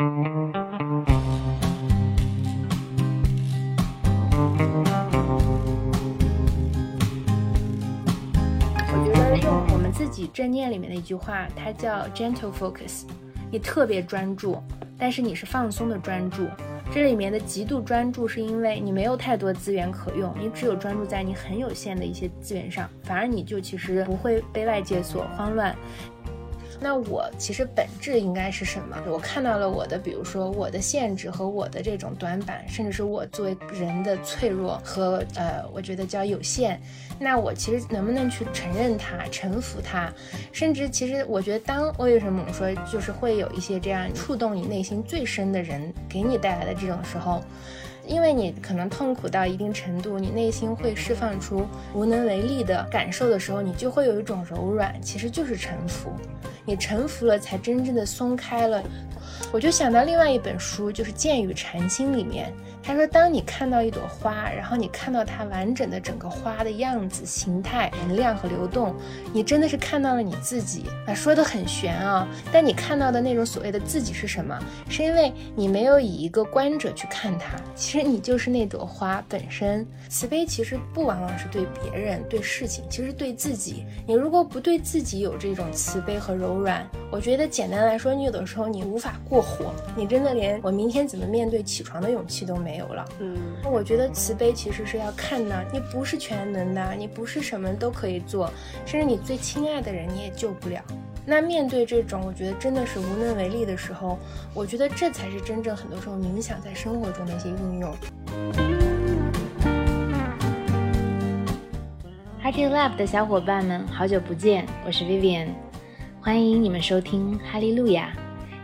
我觉得用我们自己正念里面的一句话，它叫 Gentle Focus， 你特别专注，但是你是放松的专注。这里面的极度专注是因为你没有太多资源可用，你只有专注在你很有限的一些资源上，反而你就其实不会被外界所慌乱。那我其实本质应该是什么？我看到了我的，比如说我的限制和我的这种短板，甚至是我作为人的脆弱和我觉得叫有限。那我其实能不能去承认它、臣服它？甚至其实我觉得，当为什么我说就是会有一些这样触动你内心最深的人给你带来的这种时候，因为你可能痛苦到一定程度，你内心会释放出无能为力的感受的时候，你就会有一种柔软，其实就是臣服。你臣服了，才真正的松开了。我就想到另外一本书，就是《剑与禅心》里面，他说，当你看到一朵花，然后你看到它完整的整个花的样子、形态、能量和流动，你真的是看到了你自己啊，说得很玄啊。但你看到的那种所谓的自己是什么？是因为你没有以一个观者去看它，其实你就是那朵花本身。慈悲其实不往往是对别人、对事情，其实对自己。你如果不对自己有这种慈悲和柔软，我觉得简单来说，你有的时候你无法过火，你真的连我明天怎么面对起床的勇气都没有了。我觉得慈悲其实是要看的，你不是全能的，你不是什么都可以做，甚至你最亲爱的人你也救不了。那面对这种我觉得真的是无能为力的时候，我觉得这才是真正很多时候冥想在生活中的一些运用。HeartlyLab 的小伙伴们，好久不见，我是 Vivienne， 欢迎你们收听哈利路亚，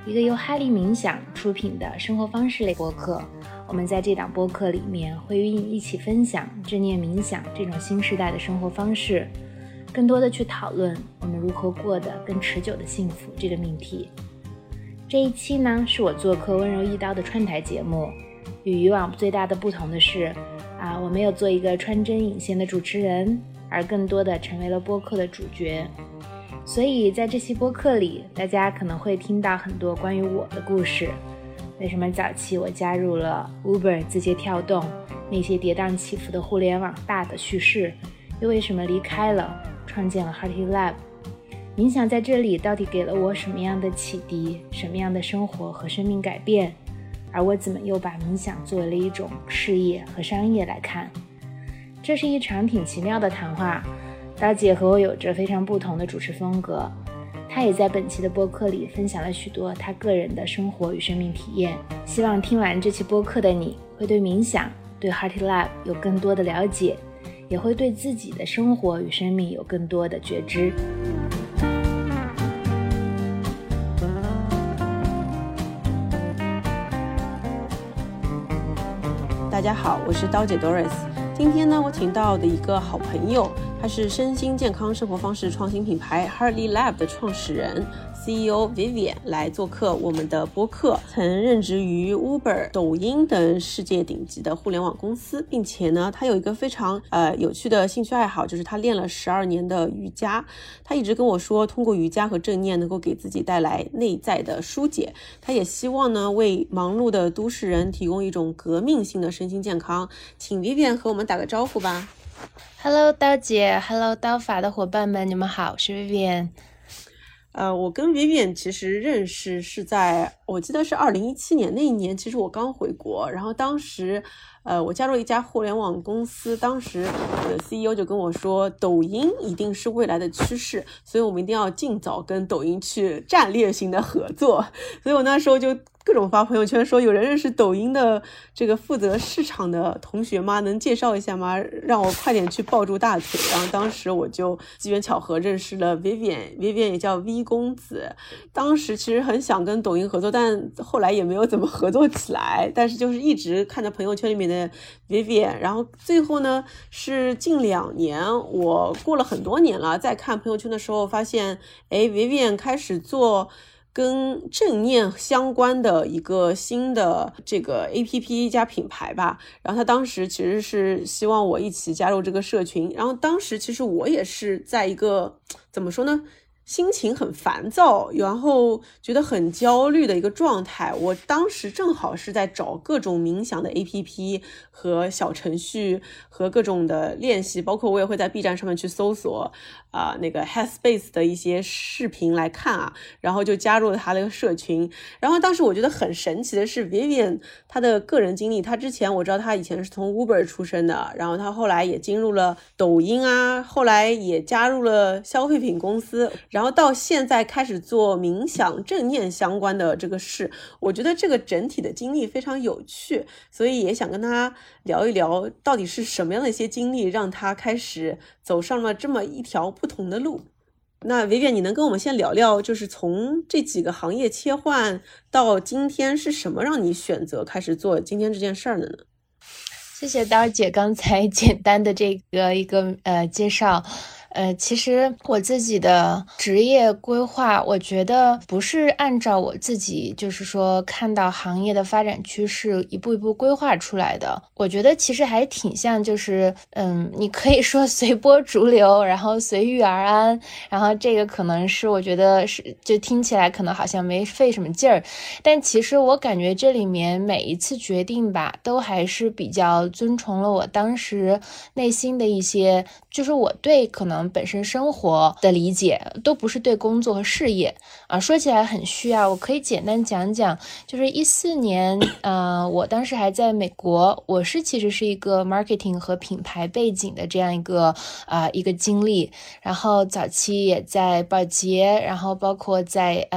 一个由哈利冥想出品的生活方式类播客。我们在这档播客里面会与你一起分享正念冥想这种新时代的生活方式，更多的去讨论我们如何过得更持久的幸福这个命题。这一期呢，是我做客温柔一刀的串台节目。与以往最大的不同的是我没有做一个穿针引线的主持人，而更多的成为了播客的主角。所以在这期播客里，大家可能会听到很多关于我的故事，为什么早期我加入了 Uber、 字节跳动那些跌宕起伏的互联网大的叙事，又为什么离开了，创建了 HeartlyLab。 冥想在这里到底给了我什么样的启迪，什么样的生活和生命改变，而我怎么又把冥想作为了一种事业和商业来看。这是一场挺奇妙的谈话，刀姐和我有着非常不同的主持风格，她也在本期的播客里分享了许多她个人的生活与生命体验。希望听完这期播客的你，会对冥想、对 HeartlyLab 有更多的了解，也会对自己的生活与生命有更多的觉知。大家好，我是刀姐 Doris。 今天呢，我请到的一个好朋友，他是身心健康生活方式创新品牌 HeartlyLab 的创始人 CEO Vivienne 来做客我们的播客。曾任职于 Uber、 抖音等世界顶级的互联网公司，并且呢，他有一个非常有趣的兴趣爱好，就是他练了12年的瑜伽。他一直跟我说，通过瑜伽和正念能够给自己带来内在的疏解。他也希望呢，为忙碌的都市人提供一种革命性的身心健康。请 Vivienne 和我们打个招呼吧。Hello 刀姐 ，Hello 刀法的伙伴们，你们好，我是 Vivienne。我跟 Vivienne 其实认识是在，我记得是2017年那一年，其实我刚回国，然后当时我加入一家互联网公司，当时我的 CEO 就跟我说，抖音一定是未来的趋势，所以我们一定要尽早跟抖音去战略性的合作。所以我那时候就各种发朋友圈说，有人认识抖音的这个负责市场的同学吗？能介绍一下吗？让我快点去抱住大腿。然后当时我就机缘巧合认识了 Vivienne，Vivienne 也叫 V 公子。当时其实很想跟抖音合作，但后来也没有怎么合作起来。但是就是一直看着朋友圈里面的 Vivienne， 然后最后呢，是近2年，我过了很多年了，在看朋友圈的时候发现，Vivienne 开始做跟正念相关的一个新的这个 APP 加品牌吧。然后他当时其实是希望我一起加入这个社群，然后当时其实我也是在一个怎么说呢，心情很烦躁，然后觉得很焦虑的一个状态。我当时正好是在找各种冥想的 APP 和小程序和各种的练习，包括我也会在 B 站上面去搜索那个 Headspace 的一些视频来看啊，然后就加入了他的社群。然后当时我觉得很神奇的是 Vivienne 她的个人经历，她之前我知道她以前是从 Uber 出身的，然后她后来也进入了抖音啊，后来也加入了消费品公司，然后到现在开始做冥想正念相关的这个事。我觉得这个整体的经历非常有趣，所以也想跟他聊一聊到底是什么样的一些经历让他开始走上了这么一条不同的路。那 Vivienne 你能跟我们先聊聊，就是从这几个行业切换到今天是什么让你选择开始做今天这件事儿的呢？谢谢刀姐刚才简单的这个介绍。其实我自己的职业规划，我觉得不是按照我自己就是说看到行业的发展趋势一步一步规划出来的。我觉得其实还挺像，就是你可以说随波逐流，然后随遇而安，然后这个可能是我觉得是就听起来可能好像没费什么劲儿，但其实我感觉这里面每一次决定吧，都还是比较遵从了我当时内心的一些，就是我对可能本身生活的理解，都不是对工作和事业啊。说起来很虚啊，我可以简单讲讲，就是14年，我当时还在美国，我其实是一个 marketing 和品牌背景的这样一个经历，然后早期也在宝洁，然后包括在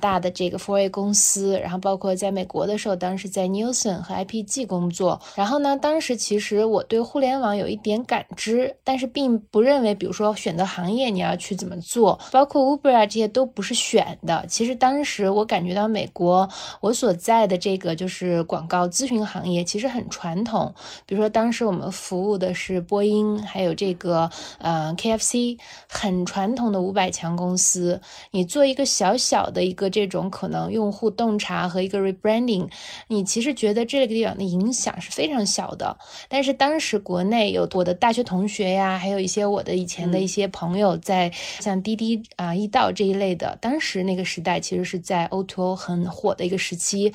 大的这个 4A 公司，然后包括在美国的时候，当时在 Nielsen 和 IPG 工作。然后呢，当时其实我对互联网有一点感知，但是并不认为比如说选择行业你要去怎么做，包括 Uber 啊，这些都不是选的。其实当时我感觉到美国我所在的这个就是广告咨询行业其实很传统，比如说当时我们服务的是波音，还有这个KFC， 很传统的500强公司。你做一个小的一个这种可能用户洞察和一个 rebranding， 你其实觉得这个地方的影响是非常小的。但是当时国内有我的大学同学呀，还有一些我的以前的一些朋友在像滴滴啊、易到这一类的，当时那个时代其实是在 O2O 很火的一个时期，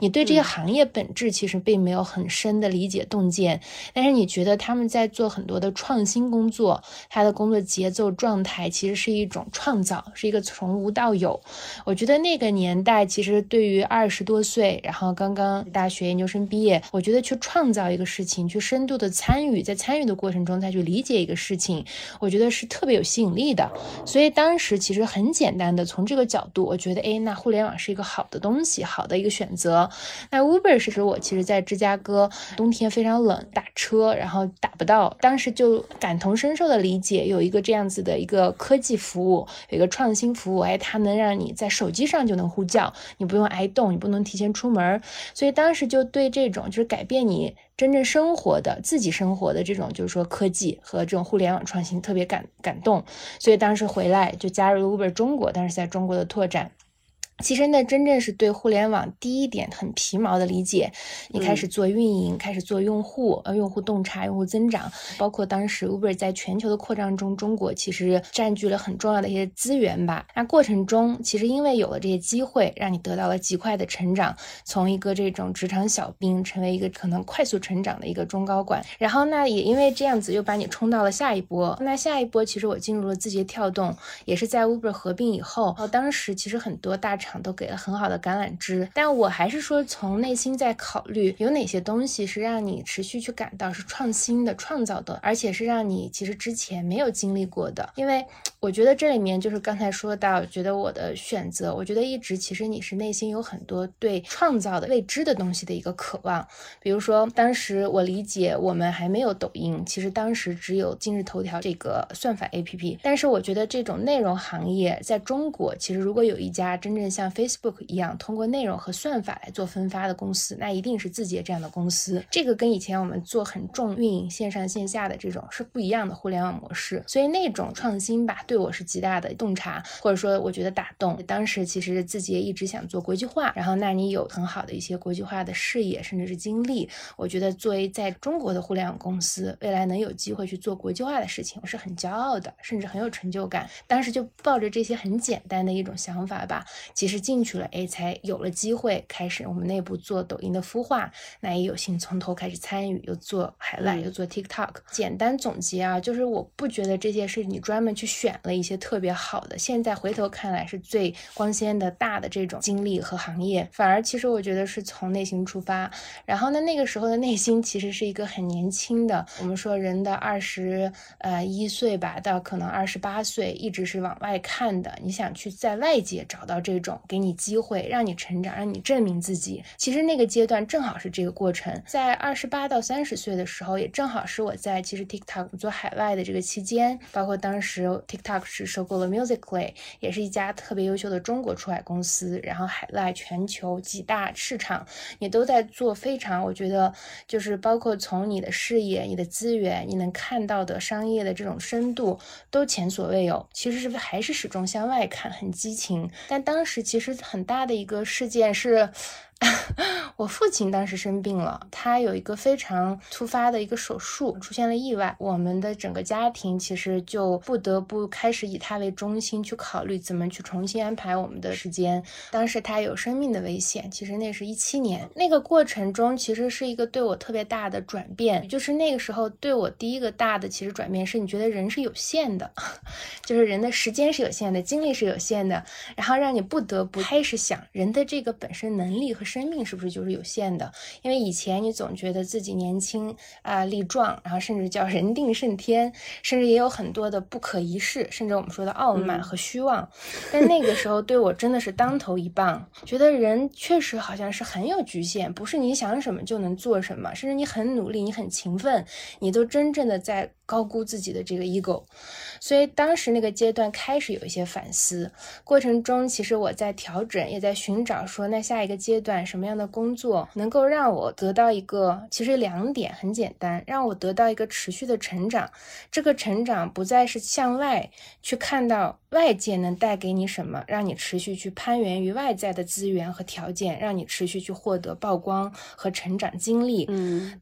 你对这个行业本质其实并没有很深的理解洞见，但是你觉得他们在做很多的创新工作，他的工作节奏状态其实是一种创造，是一个从无到有。我觉得那个年代其实对于20多岁，然后刚刚大学研究生毕业，我觉得去创造一个事情，去深度的参与，在参与的过程中再去理解一个事情，我觉得是特别有吸引力的。所以当时其实很简单的从这个角度，我觉得那互联网是一个好的东西，好的一个选择。那 Uber 是我其实在芝加哥冬天非常冷，打车然后打不到，当时就感同身受的理解，有一个这样子的一个科技服务，有一个创新服务，它能让你在手机上就能呼叫，你不用动，你不能提前出门。所以当时就对这种就是改变你真正生活的自己生活的这种就是说科技和这种互联网创新特别感动，所以当时回来就加入了 Uber 中国，当时在中国的拓展。其实呢，真正是对互联网第一点很皮毛的理解，你开始做运营，开始做用户，用户洞察，用户增长，包括当时 Uber 在全球的扩张中，中国其实占据了很重要的一些资源吧。那过程中，其实因为有了这些机会，让你得到了极快的成长，从一个这种职场小兵成为一个可能快速成长的一个中高管。然后呢，也因为这样子又把你冲到了下一波。那下一波其实我进入了字节跳动，也是在 Uber 合并以后，当时其实很多大厂都给了很好的橄榄枝，但我还是说从内心在考虑有哪些东西是让你持续去感到是创新的、创造的，而且是让你其实之前没有经历过的。因为我觉得这里面就是刚才说到，觉得我的选择，我觉得一直其实你是内心有很多对创造的未知的东西的一个渴望。比如说当时我理解我们还没有抖音，其实当时只有今日头条这个算法 APP， 但是我觉得这种内容行业在中国其实如果有一家真正像 Facebook 一样通过内容和算法来做分发的公司，那一定是字节这样的公司。这个跟以前我们做很重运营线上线下的这种是不一样的互联网模式，所以那种创新吧，对我是极大的洞察，或者说我觉得打动。当时其实字节一直想做国际化，然后那你有很好的一些国际化的视野甚至是经历，我觉得作为在中国的互联网公司，未来能有机会去做国际化的事情，我是很骄傲的，甚至很有成就感。当时就抱着这些很简单的一种想法吧，其实进去了，才有了机会开始我们内部做抖音的孵化，那也有幸从头开始参与，又做海外，又做 TikTok。简单总结啊，就是我不觉得这些是你专门去选了一些特别好的，现在回头看来是最光鲜的大的这种经历和行业，反而其实我觉得是从内心出发。然后呢，那个时候的内心其实是一个很年轻的，我们说人的21岁吧，到可能28岁，一直是往外看的，你想去在外界找到这种给你机会，让你成长，让你证明自己。其实那个阶段正好是这个过程，在28到30岁的时候，也正好是我在其实 TikTok 做海外的这个期间，包括当时 TikTok 是收购了 Musically， 也是一家特别优秀的中国出海公司，然后海外全球几大市场也都在做，非常我觉得就是包括从你的视野、你的资源、你能看到的商业的这种深度都前所未有。其实是还是始终向外看，很激情。但当时其实很大的一个事件是我父亲当时生病了，他有一个非常突发的一个手术，出现了意外，我们的整个家庭其实就不得不开始以他为中心去考虑怎么去重新安排我们的时间。当时他有生命的危险，其实那是17年，那个过程中其实是一个对我特别大的转变，就是那个时候对我第一个大的其实转变是你觉得人是有限的，就是人的时间是有限的，精力是有限的，然后让你不得不开始想人的这个本身能力和生命是不是就是有限的。因为以前你总觉得自己年轻啊、力壮，然后甚至叫人定胜天，甚至也有很多的不可一世，甚至我们说的傲慢和虚妄、但那个时候对我真的是当头一棒，觉得人确实好像是很有局限，不是你想什么就能做什么，甚至你很努力，你很勤奋，你都真正的在高估自己的这个 ego。 所以当时那个阶段开始有一些反思，过程中其实我在调整，也在寻找说那下一个阶段什么样的工作能够让我得到一个，其实2点很简单，让我得到一个持续的成长。这个成长不再是向外去看到外界能带给你什么，让你持续去攀援于外在的资源和条件，让你持续去获得曝光和成长经历。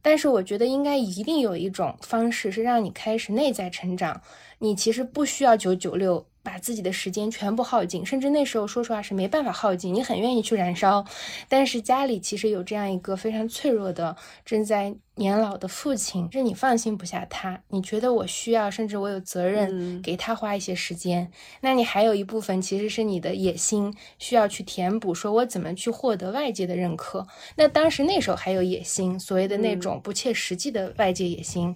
但是我觉得应该一定有一种方式是让你开始内在成长，你其实不需要996把自己的时间全部耗尽，甚至那时候说实话是没办法耗尽，你很愿意去燃烧，但是家里其实有这样一个非常脆弱的正在年老的父亲，是你放心不下他，你觉得我需要，甚至我有责任给他花一些时间。那你还有一部分其实是你的野心需要去填补，说我怎么去获得外界的认可。那当时那时候还有野心，所谓的那种不切实际的外界野心、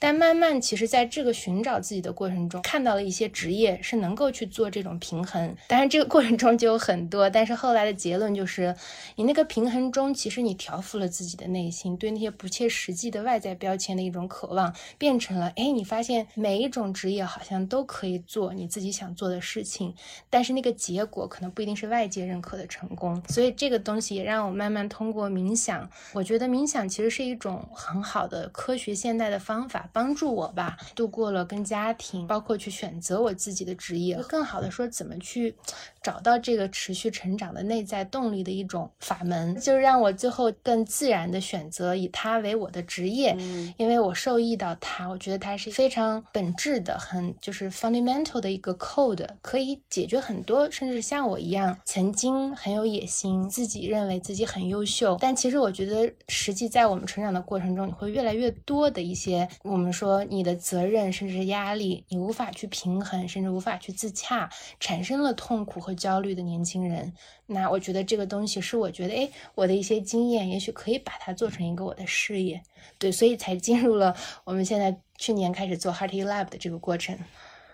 但慢慢其实在这个寻找自己的过程中，看到了一些职业是能够去做这种平衡。当然这个过程中就有很多，但是后来的结论就是你那个平衡中其实你调服了自己的内心对那些不切实际的外在标签的一种渴望，变成了你发现每一种职业好像都可以做你自己想做的事情，但是那个结果可能不一定是外界认可的成功。所以这个东西也让我慢慢通过冥想，我觉得冥想其实是一种很好的科学现代的方法，帮助我吧度过了跟家庭，包括去选择我自己的职业，更好的说怎么去找到这个持续成长的内在动力的一种法门，就是让我最后更自然的选择以它为我的职业，因为我受益到它，我觉得它是非常本质的，很就是 fundamental 的一个 code， 可以解决很多，甚至像我一样曾经很有野心，自己认为自己很优秀，但其实我觉得实际在我们成长的过程中，你会越来越多的一些我们说你的责任甚至压力你无法去平衡，甚至无法去自洽，产生了痛苦和焦虑的年轻人。那我觉得这个东西是我觉得我的一些经验也许可以把它做成一个我的事业，对，所以才进入了我们现在去年开始做 HeartlyLab 的这个过程。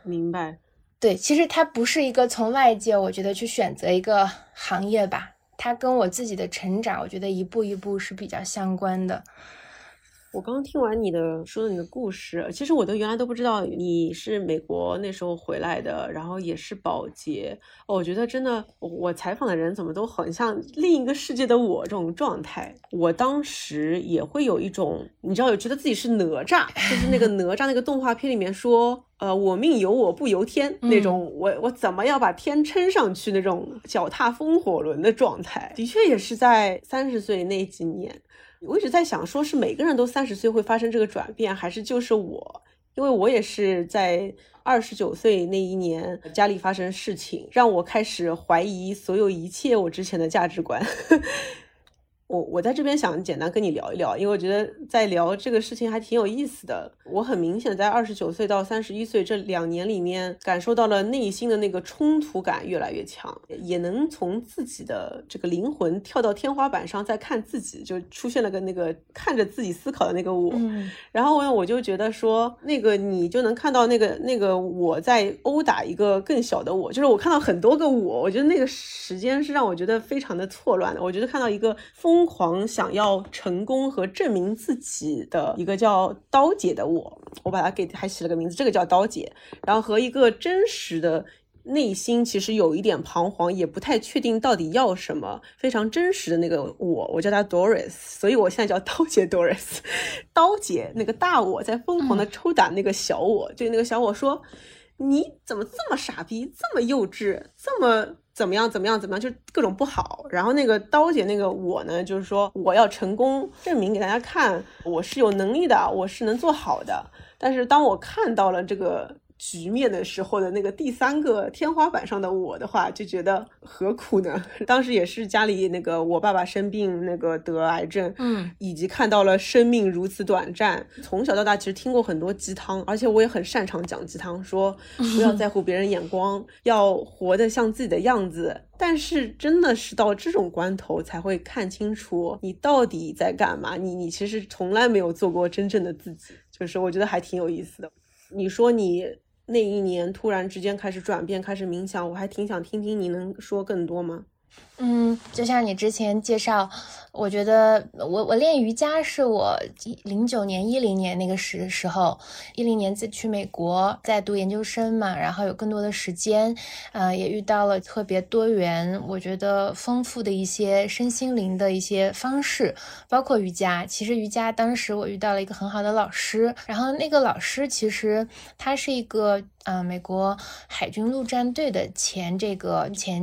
明白。对，其实它不是一个从外界我觉得去选择一个行业吧，它跟我自己的成长我觉得一步一步是比较相关的。我刚听完你的说你的故事，其实我都原来都不知道你是美国那时候回来的，然后也是保洁。我觉得真的，我采访的人怎么都很像另一个世界的我这种状态。我当时也会有一种，你知道，觉得自己是哪吒，就是那个哪吒那个动画片里面说，我命由我不由天那种，我怎么要把天撑上去那种脚踏风火轮的状态。的确也是在30岁那几年。我一直在想说是每个人都30岁会发生这个转变，还是就是我，因为我也是在29岁那一年家里发生事情，让我开始怀疑所有一切我之前的价值观。我在这边想简单跟你聊一聊，因为我觉得在聊这个事情还挺有意思的。我很明显在29岁到31岁这2年里面，感受到了内心的那个冲突感越来越强，也能从自己的这个灵魂跳到天花板上再看自己，就出现了个那个看着自己思考的那个我。然后我就觉得说，那个你就能看到那个我在殴打一个更小的我，就是我看到很多个我。我觉得那个时间是让我觉得非常的错乱的。我觉得看到一个疯狂想要成功和证明自己的一个叫刀姐的我把它给还起了个名字，这个叫刀姐，然后和一个真实的内心其实有一点彷徨，也不太确定到底要什么，非常真实的那个我叫她 Doris， 所以我现在叫刀姐 Doris。 刀姐那个大我在疯狂的抽打那个小我，对那个小我说，你怎么这么傻逼，这么幼稚，这么怎么样怎么样怎么样，就各种不好。然后那个刀姐那个我呢，就是说我要成功证明给大家看，我是有能力的，我是能做好的。但是当我看到了这个局面的时候的那个第三个天花板上的我的话，就觉得何苦呢？当时也是家里那个我爸爸生病，那个得癌症，以及看到了生命如此短暂。从小到大其实听过很多鸡汤，而且我也很擅长讲鸡汤，说不要在乎别人眼光，要活得像自己的样子。但是真的是到这种关头才会看清楚你到底在干嘛，你其实从来没有做过真正的自己，就是我觉得还挺有意思的。你说你那一年突然之间开始转变，开始冥想，我还挺想听听你能说更多吗？就像你之前介绍，我觉得我练瑜伽是我09年、10年那个时候，10年自去美国在读研究生嘛，然后有更多的时间，也遇到了特别多元，我觉得丰富的一些身心灵的一些方式，包括瑜伽。其实瑜伽当时我遇到了一个很好的老师，然后那个老师其实他是一个美国海军陆战队的前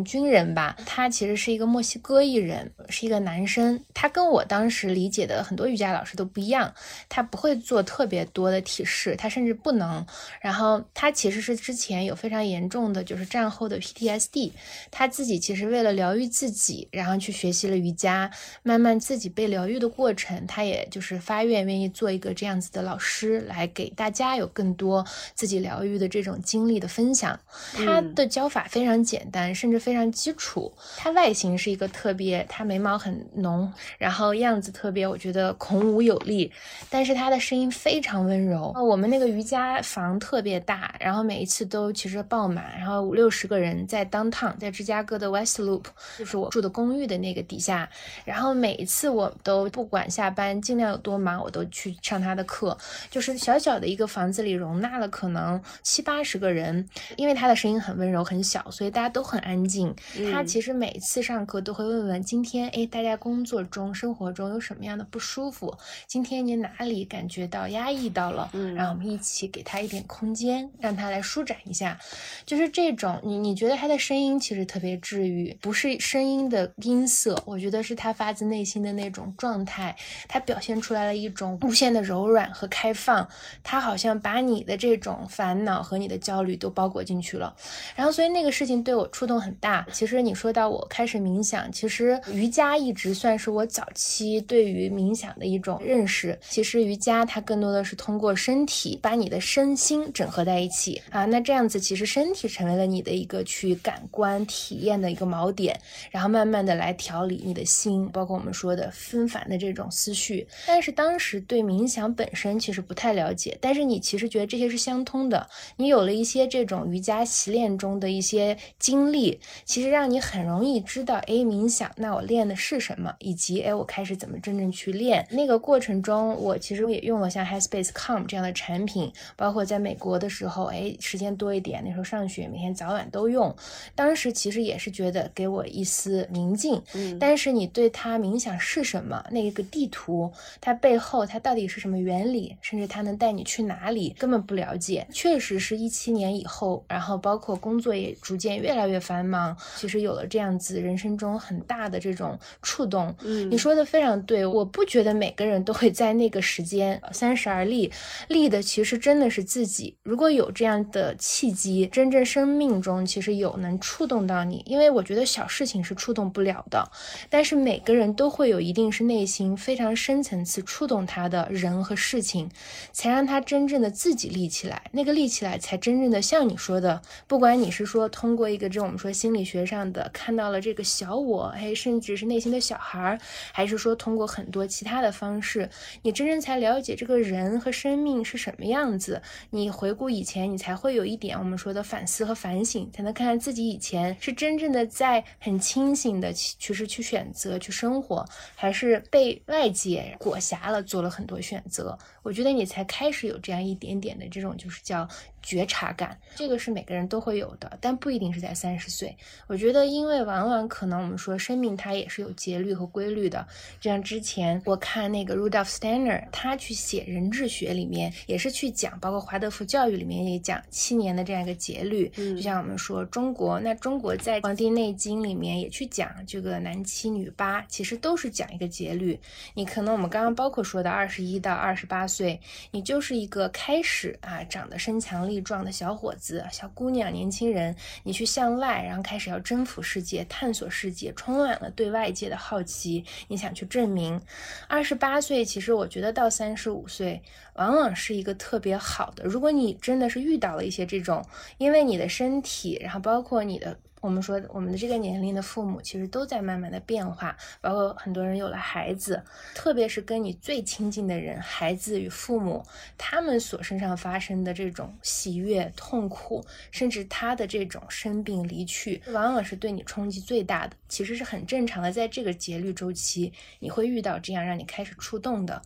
军人吧，他其实是一个墨西哥裔人，是一个男生。他跟我当时理解的很多瑜伽老师都不一样，他不会做特别多的体式，他甚至不能。然后他其实是之前有非常严重的就是战后的 PTSD， 他自己其实为了疗愈自己，然后去学习了瑜伽，慢慢自己被疗愈的过程，他也就是发愿愿意做一个这样子的老师，来给大家有更多自己疗愈的这种经历的分享。它的教法非常简单，甚至非常基础。它外形是一个特别，它眉毛很浓，然后样子特别，我觉得孔武有力，但是它的声音非常温柔。我们那个瑜伽房特别大，然后每一次都其实爆满，然后50-60个人在 downtown， 在芝加哥的 West Loop， 就是我住的公寓的那个底下。然后每一次我都不管下班尽量有多忙，我都去上他的课。就是小小的一个房子里容纳了可能7-80个人，因为他的声音很温柔很小，所以大家都很安静。他其实每次上课都会问今天大家工作中生活中有什么样的不舒服，今天你哪里感觉到压抑到了，然后我们一起给他一点空间，让他来舒展一下。就是这种你觉得他的声音其实特别治愈，不是声音的音色，我觉得是他发自内心的那种状态，他表现出来了一种无限的柔软和开放，他好像把你的这种烦恼和你的焦虑都包裹进去了。然后所以那个事情对我触动很大。其实你说到我开始冥想，其实瑜伽一直算是我早期对于冥想的一种认识。其实瑜伽它更多的是通过身体把你的身心整合在一起啊，那这样子其实身体成为了你的一个去感官体验的一个锚点，然后慢慢的来调理你的心，包括我们说的纷繁的这种思绪。但是当时对冥想本身其实不太了解，但是你其实觉得这些是相通的，你有了一些这种瑜伽习练中的一些经历，其实让你很容易知道，哎，冥想，那我练的是什么，以及哎，我开始怎么真正去练。那个过程中，我其实也用了像 Headspace、Calm 这样的产品，包括在美国的时候，哎，时间多一点，那时候上学，每天早晚都用。当时其实也是觉得给我一丝宁静，但是你对它冥想是什么，那个地图，它背后它到底是什么原理，甚至它能带你去哪里，根本不了解。确实是17年以后，然后包括工作也逐渐越来越繁忙，其实有了这样子人生中很大的这种触动。你说的非常对，我不觉得每个人都会在那个时间32立，立的其实真的是自己。如果有这样的契机，真正生命中其实有能触动到你，因为我觉得小事情是触动不了的，但是每个人都会有一定是内心非常深层次触动他的人和事情，才让他真正的自己立起来。那个立起来才真正的像你说的，不管你是说通过一个这种我们说心理学上的看到了这个小我，还甚至是内心的小孩，还是说通过很多其他的方式，你真正才了解这个人和生命是什么样子。你回顾以前，你才会有一点我们说的反思和反省，才能看看自己以前是真正的在很清醒的其实去选择去生活，还是被外界裹挟了做了很多选择。我觉得你才开始有这样一点点的这种就是叫觉察感，这个是每个人都会有的，但不一定是在30岁。我觉得因为往往可能我们说生命它也是有节律和规律的，就像之前我看那个 Rudolf Steiner 他去写人智学里面也是去讲，包括华德福教育里面也讲7年的这样一个节律。就像我们说中国，那中国在黄帝内经里面也去讲这个男7女8，其实都是讲一个节律。你可能我们刚刚包括说的21到28岁，你就是一个开始啊长得身强力壮的小伙子、小姑娘、年轻人，你去向外，然后开始要征服世界、探索世界，充满了对外界的好奇，你想去证明。28岁，其实我觉得到35岁，往往是一个特别好的。如果你真的是遇到了一些这种，因为你的身体，然后包括你的。我们说我们的这个年龄的父母其实都在慢慢的变化，包括很多人有了孩子，特别是跟你最亲近的人，孩子与父母，他们所身上发生的这种喜悦、痛苦，甚至他的这种生病离去，往往是对你冲击最大的。其实是很正常的，在这个节律周期你会遇到这样让你开始触动的。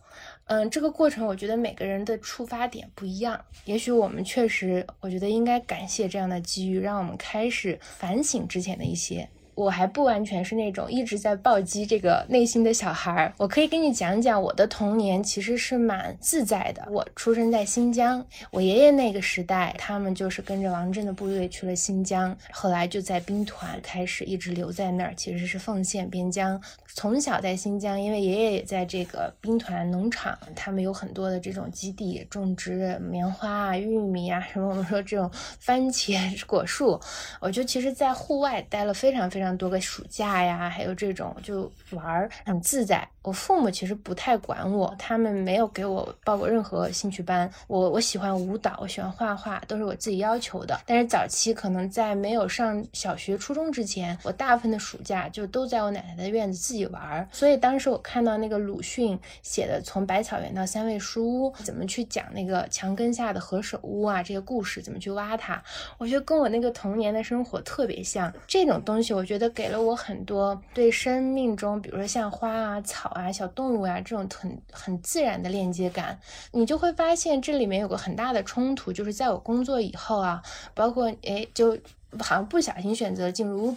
这个过程我觉得每个人的出发点不一样，也许我们确实我觉得应该感谢这样的机遇，让我们开始反省之前的一些。我还不完全是那种一直在暴击这个内心的小孩，我可以跟你讲讲我的童年其实是蛮自在的。我出生在新疆，我爷爷那个时代他们就是跟着王震的部队去了新疆，后来就在兵团开始一直留在那儿，其实是奉献边疆。从小在新疆，因为爷爷也在这个兵团农场，他们有很多的这种基地，种植棉花啊、玉米啊，什么我们说这种番茄果树。我就其实在户外待了非常非常多个暑假呀，还有这种就玩很自在。我父母其实不太管我，他们没有给我报过任何兴趣班。我喜欢舞蹈，我喜欢画画，都是我自己要求的。但是早期可能在没有上小学初中之前，我大部分的暑假就都在我奶奶的院子自己玩。所以当时我看到那个鲁迅写的从百草园到三味书屋，怎么去讲那个墙根下的何首乌啊这个故事，怎么去挖它，我觉得跟我那个童年的生活特别像。这种东西我觉得给了我很多对生命中比如说像花啊草啊、小动物啊这种很自然的链接感。你就会发现这里面有个很大的冲突，就是在我工作以后啊，包括就好像不小心选择进入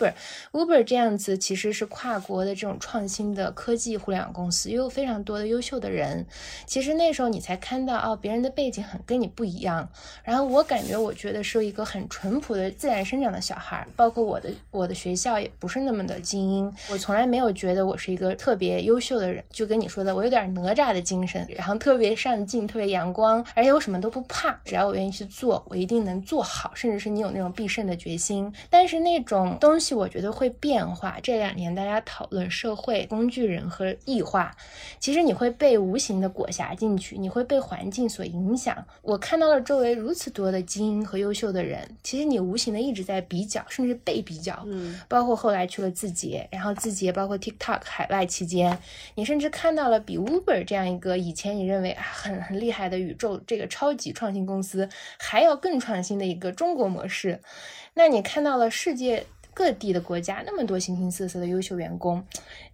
Uber 这样子，其实是跨国的这种创新的科技互联网公司，也有非常多的优秀的人。其实那时候你才看到别人的背景很跟你不一样。然后我觉得是一个很淳朴的自然生长的小孩，包括我的学校也不是那么的精英，我从来没有觉得我是一个特别优秀的人。就跟你说的，我有点哪吒的精神，然后特别上进，特别阳光，而且我什么都不怕，只要我愿意去做，我一定能做好，甚至是你有那种必胜的决心。但是那种东西我觉得会变化。这2年大家讨论社会工具人和异化，其实你会被无形的裹挟进去，你会被环境所影响。我看到了周围如此多的精英和优秀的人，其实你无形的一直在比较，甚至被比较。包括后来去了字节，然后字节包括 TikTok 海外期间，你甚至看到了比 Uber 这样一个以前你认为很厉害的宇宙这个超级创新公司还要更创新的一个中国模式。那你看到了世界各地的国家那么多形形色色的优秀员工，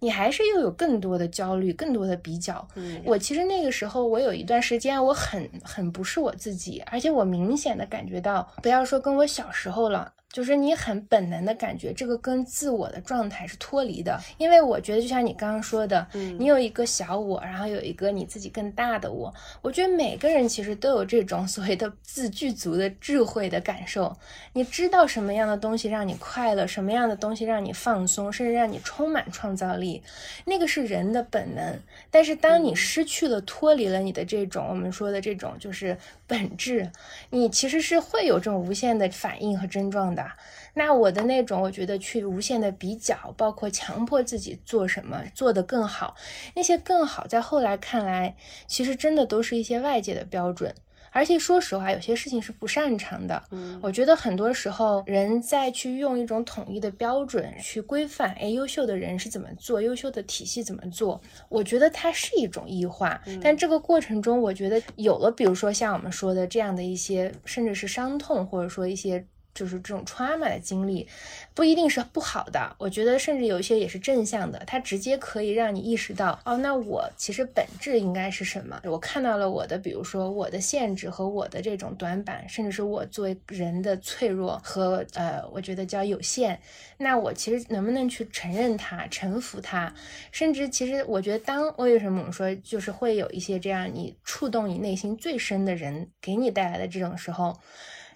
你还是又有更多的焦虑，更多的比较。我其实那个时候，我有一段时间我很不是我自己，而且我明显的感觉到，不要说跟我小时候了，就是你很本能的感觉这个跟自我的状态是脱离的。因为我觉得就像你刚刚说的，你有一个小我，然后有一个你自己更大的我。我觉得每个人其实都有这种所谓的自具足的智慧的感受，你知道什么样的东西让你快乐，什么样的东西让你放松，甚至让你充满创造力，那个是人的本能。但是当你失去了脱离了你的这种我们说的这种就是本质，你其实是会有这种无限的反应和症状的。那我的那种我觉得去无限的比较，包括强迫自己做什么做得更好，那些更好在后来看来其实真的都是一些外界的标准。而且说实话有些事情是不擅长的，我觉得很多时候人在去用一种统一的标准去规范，优秀的人是怎么做，优秀的体系怎么做，我觉得它是一种异化。但这个过程中我觉得有了比如说像我们说的这样的一些甚至是伤痛，或者说一些就是这种 trauma 的经历不一定是不好的，我觉得甚至有一些也是正向的，它直接可以让你意识到，哦，那我其实本质应该是什么，我看到了我的比如说我的限制和我的这种短板，甚至是我作为人的脆弱和我觉得叫有限，那我其实能不能去承认它，臣服它。甚至其实我觉得当为什么我们说就是会有一些这样你触动你内心最深的人给你带来的这种时候，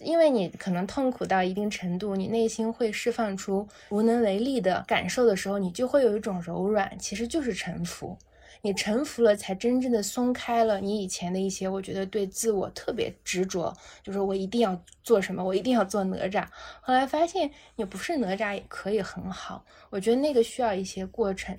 因为你可能痛苦到一定程度，你内心会释放出无能为力的感受的时候，你就会有一种柔软，其实就是臣服。你臣服了才真正的松开了你以前的一些我觉得对自我特别执着，就是我一定要做什么，我一定要做哪吒，后来发现你不是哪吒也可以很好。我觉得那个需要一些过程，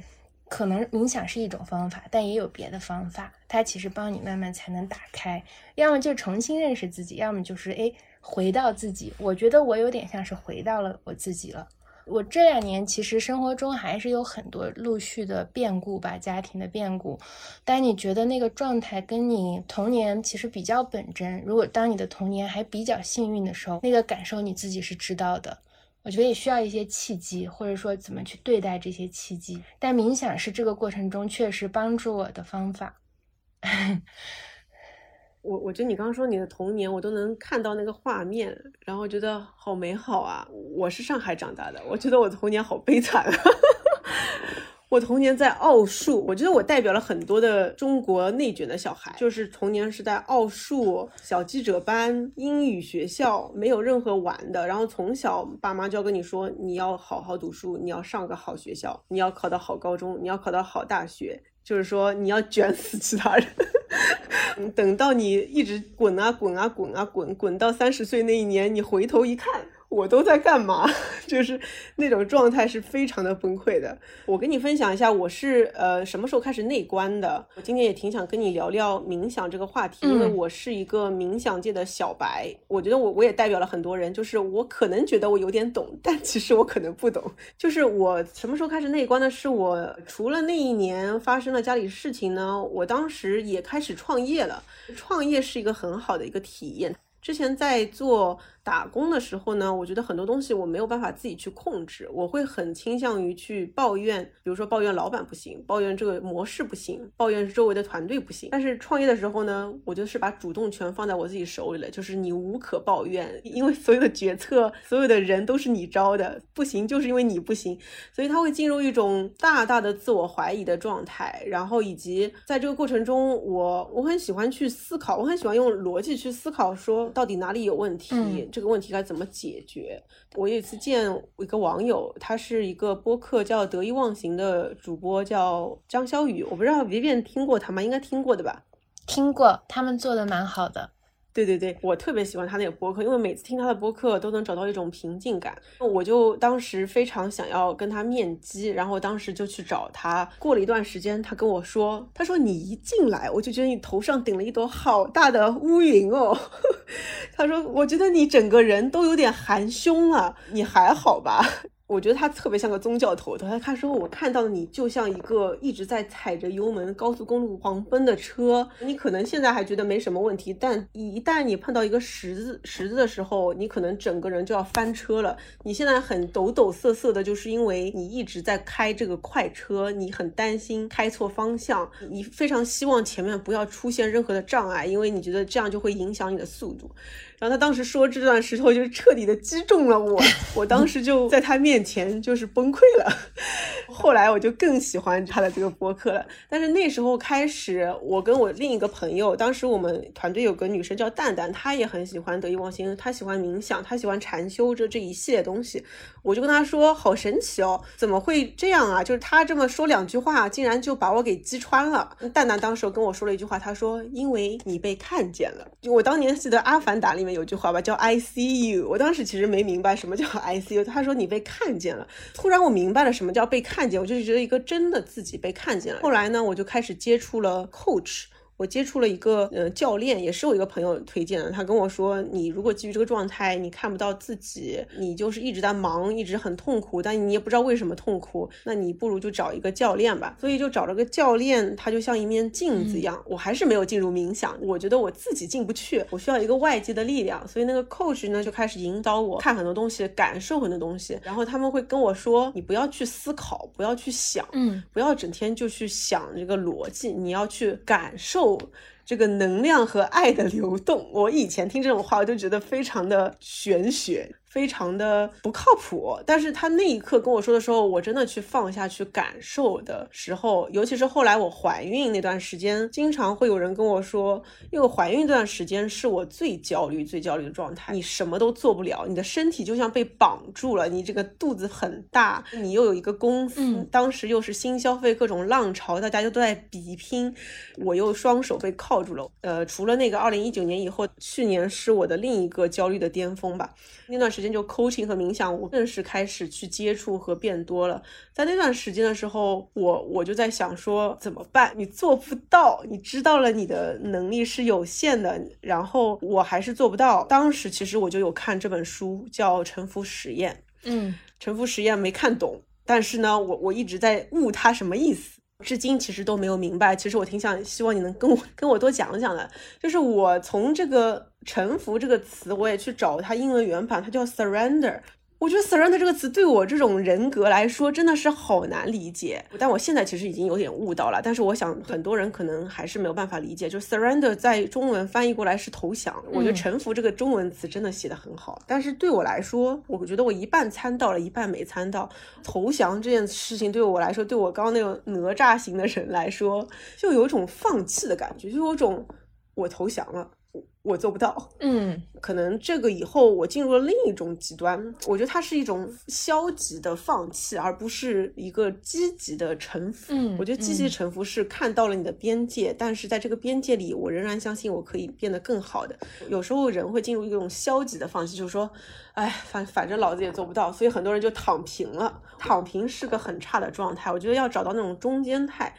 可能冥想是一种方法，但也有别的方法，它其实帮你慢慢才能打开，要么就重新认识自己，要么就是回到自己。我觉得我有点像是回到了我自己了。我这2年其实生活中还是有很多陆续的变故吧，家庭的变故，但你觉得那个状态跟你童年其实比较本真，如果当你的童年还比较幸运的时候，那个感受你自己是知道的。我觉得也需要一些契机，或者说怎么去对待这些契机，但冥想是这个过程中确实帮助我的方法。我觉得你刚刚说你的童年，我都能看到那个画面，然后觉得好美好啊。我是上海长大的，我觉得我的童年好悲惨啊。我童年在奥数，我觉得我代表了很多的中国内卷的小孩，就是童年是在奥数、小记者班、英语学校，没有任何玩的。然后从小爸妈就要跟你说，你要好好读书，你要上个好学校，你要考到好高中，你要考到好大学，就是说你要卷死其他人。等到你一直滚啊滚啊滚啊滚，滚到30岁那一年，你回头一看，我都在干嘛？就是那种状态是非常的崩溃的。我跟你分享一下，我是什么时候开始内观的。我今天也挺想跟你聊聊冥想这个话题，因为我是一个冥想界的小白。我觉得我也代表了很多人，就是我可能觉得我有点懂，但其实我可能不懂。就是我什么时候开始内观呢？是我除了那一年发生了家里事情呢，我当时也开始创业了。创业是一个很好的一个体验。之前在做打工的时候呢，我觉得很多东西我没有办法自己去控制，我会很倾向于去抱怨，比如说抱怨老板不行，抱怨这个模式不行，抱怨周围的团队不行。但是创业的时候呢，我就是把主动权放在我自己手里了，就是你无可抱怨，因为所有的决策，所有的人都是你招的，不行就是因为你不行，所以他会进入一种大大的自我怀疑的状态。然后以及在这个过程中，我很喜欢去思考，我很喜欢用逻辑去思考说到底哪里有问题，这个问题该怎么解决。我有一次见一个网友，他是一个播客叫得意忘形的主播，叫张潇雨，我不知道 Vivienne 听过他吗？应该听过的吧。听过，他们做的蛮好的。对对对，我特别喜欢他那个播客，因为每次听他的播客都能找到一种平静感。我就当时非常想要跟他面基，然后当时就去找他。过了一段时间，他跟我说，他说你一进来我就觉得你头上顶了一朵好大的乌云哦。他说我觉得你整个人都有点含胸了，你还好吧？我觉得他特别像个宗教头头，他说我看到的你就像一个一直在踩着油门高速公路狂奔的车，你可能现在还觉得没什么问题，但一旦你碰到一个十字的时候，你可能整个人就要翻车了。你现在很抖抖瑟瑟的，就是因为你一直在开这个快车，你很担心开错方向，你非常希望前面不要出现任何的障碍，因为你觉得这样就会影响你的速度。然后他当时说这段石头就彻底的击中了我，我当时就在他面前就是崩溃了。后来我就更喜欢他的这个播客了，但是那时候开始我跟我另一个朋友，当时我们团队有个女生叫蛋蛋，她也很喜欢得意忘形，她喜欢冥想，她喜欢禅修这一系列东西，我就跟她说好神奇哦，怎么会这样啊，就是她这么说两句话竟然就把我给击穿了。蛋蛋当时跟我说了一句话，她说因为你被看见了。我当年记得阿凡达里面有句话吧，叫 I see you， 我当时其实没明白什么叫 I see you， 她说你被看见了，突然我明白了什么叫被看见，我就觉得一个真的自己被看见了。后来呢，我就开始接触了 coach， 我接触了一个教练，也是我一个朋友推荐的。他跟我说，你如果基于这个状态，你看不到自己，你就是一直在忙，一直很痛苦，但你也不知道为什么痛苦，那你不如就找一个教练吧。所以就找了个教练，他就像一面镜子一样，我还是没有进入冥想，我觉得我自己进不去，我需要一个外界的力量。所以那个 coach 呢，就开始引导我看很多东西，感受很多东西，然后他们会跟我说，你不要去思考，不要去想，不要整天就去想这个逻辑，你要去感受这个能量和爱的流动。我以前听这种话我就觉得非常的玄学，非常的不靠谱，但是他那一刻跟我说的时候，我真的去放下去感受的时候，尤其是后来我怀孕那段时间，经常会有人跟我说，因为怀孕这段时间是我最焦虑的状态，你什么都做不了，你的身体就像被绑住了，你这个肚子很大，你又有一个公司，当时又是新消费各种浪潮，大家就都在比拼，我又双手被铐住了。除了那个2019年以后，去年是我的另一个焦虑的巅峰吧，那段时间就 coaching 和冥想我正式开始去接触和变多了。在那段时间的时候，我就在想说怎么办，你做不到，你知道了你的能力是有限的，然后我还是做不到。当时其实我就有看这本书叫沉浮实验，沉浮实验没看懂，但是呢我一直在悟它什么意思，至今其实都没有明白。其实我挺想希望你能跟我多讲讲的，就是我从这个臣服这个词，我也去找它英文原版，它叫 surrender。 我觉得 surrender 这个词对我这种人格来说真的是好难理解，但我现在其实已经有点悟到了，但是我想很多人可能还是没有办法理解，就 surrender 在中文翻译过来是投降。我觉得臣服这个中文词真的写得很好，但是对我来说，我觉得我一半参到了，一半没参到。投降这件事情对我来说，对我刚刚那种哪吒型的人来说，就有一种放弃的感觉，就有一种我投降了，我做不到。可能这个以后我进入了另一种极端，我觉得它是一种消极的放弃，而不是一个积极的臣服。我觉得积极臣服是看到了你的边界，但是在这个边界里，我仍然相信我可以变得更好的。有时候人会进入一种消极的放弃，就是说哎，反正老子也做不到，所以很多人就躺平了。躺平是个很差的状态，我觉得要找到那种中间态。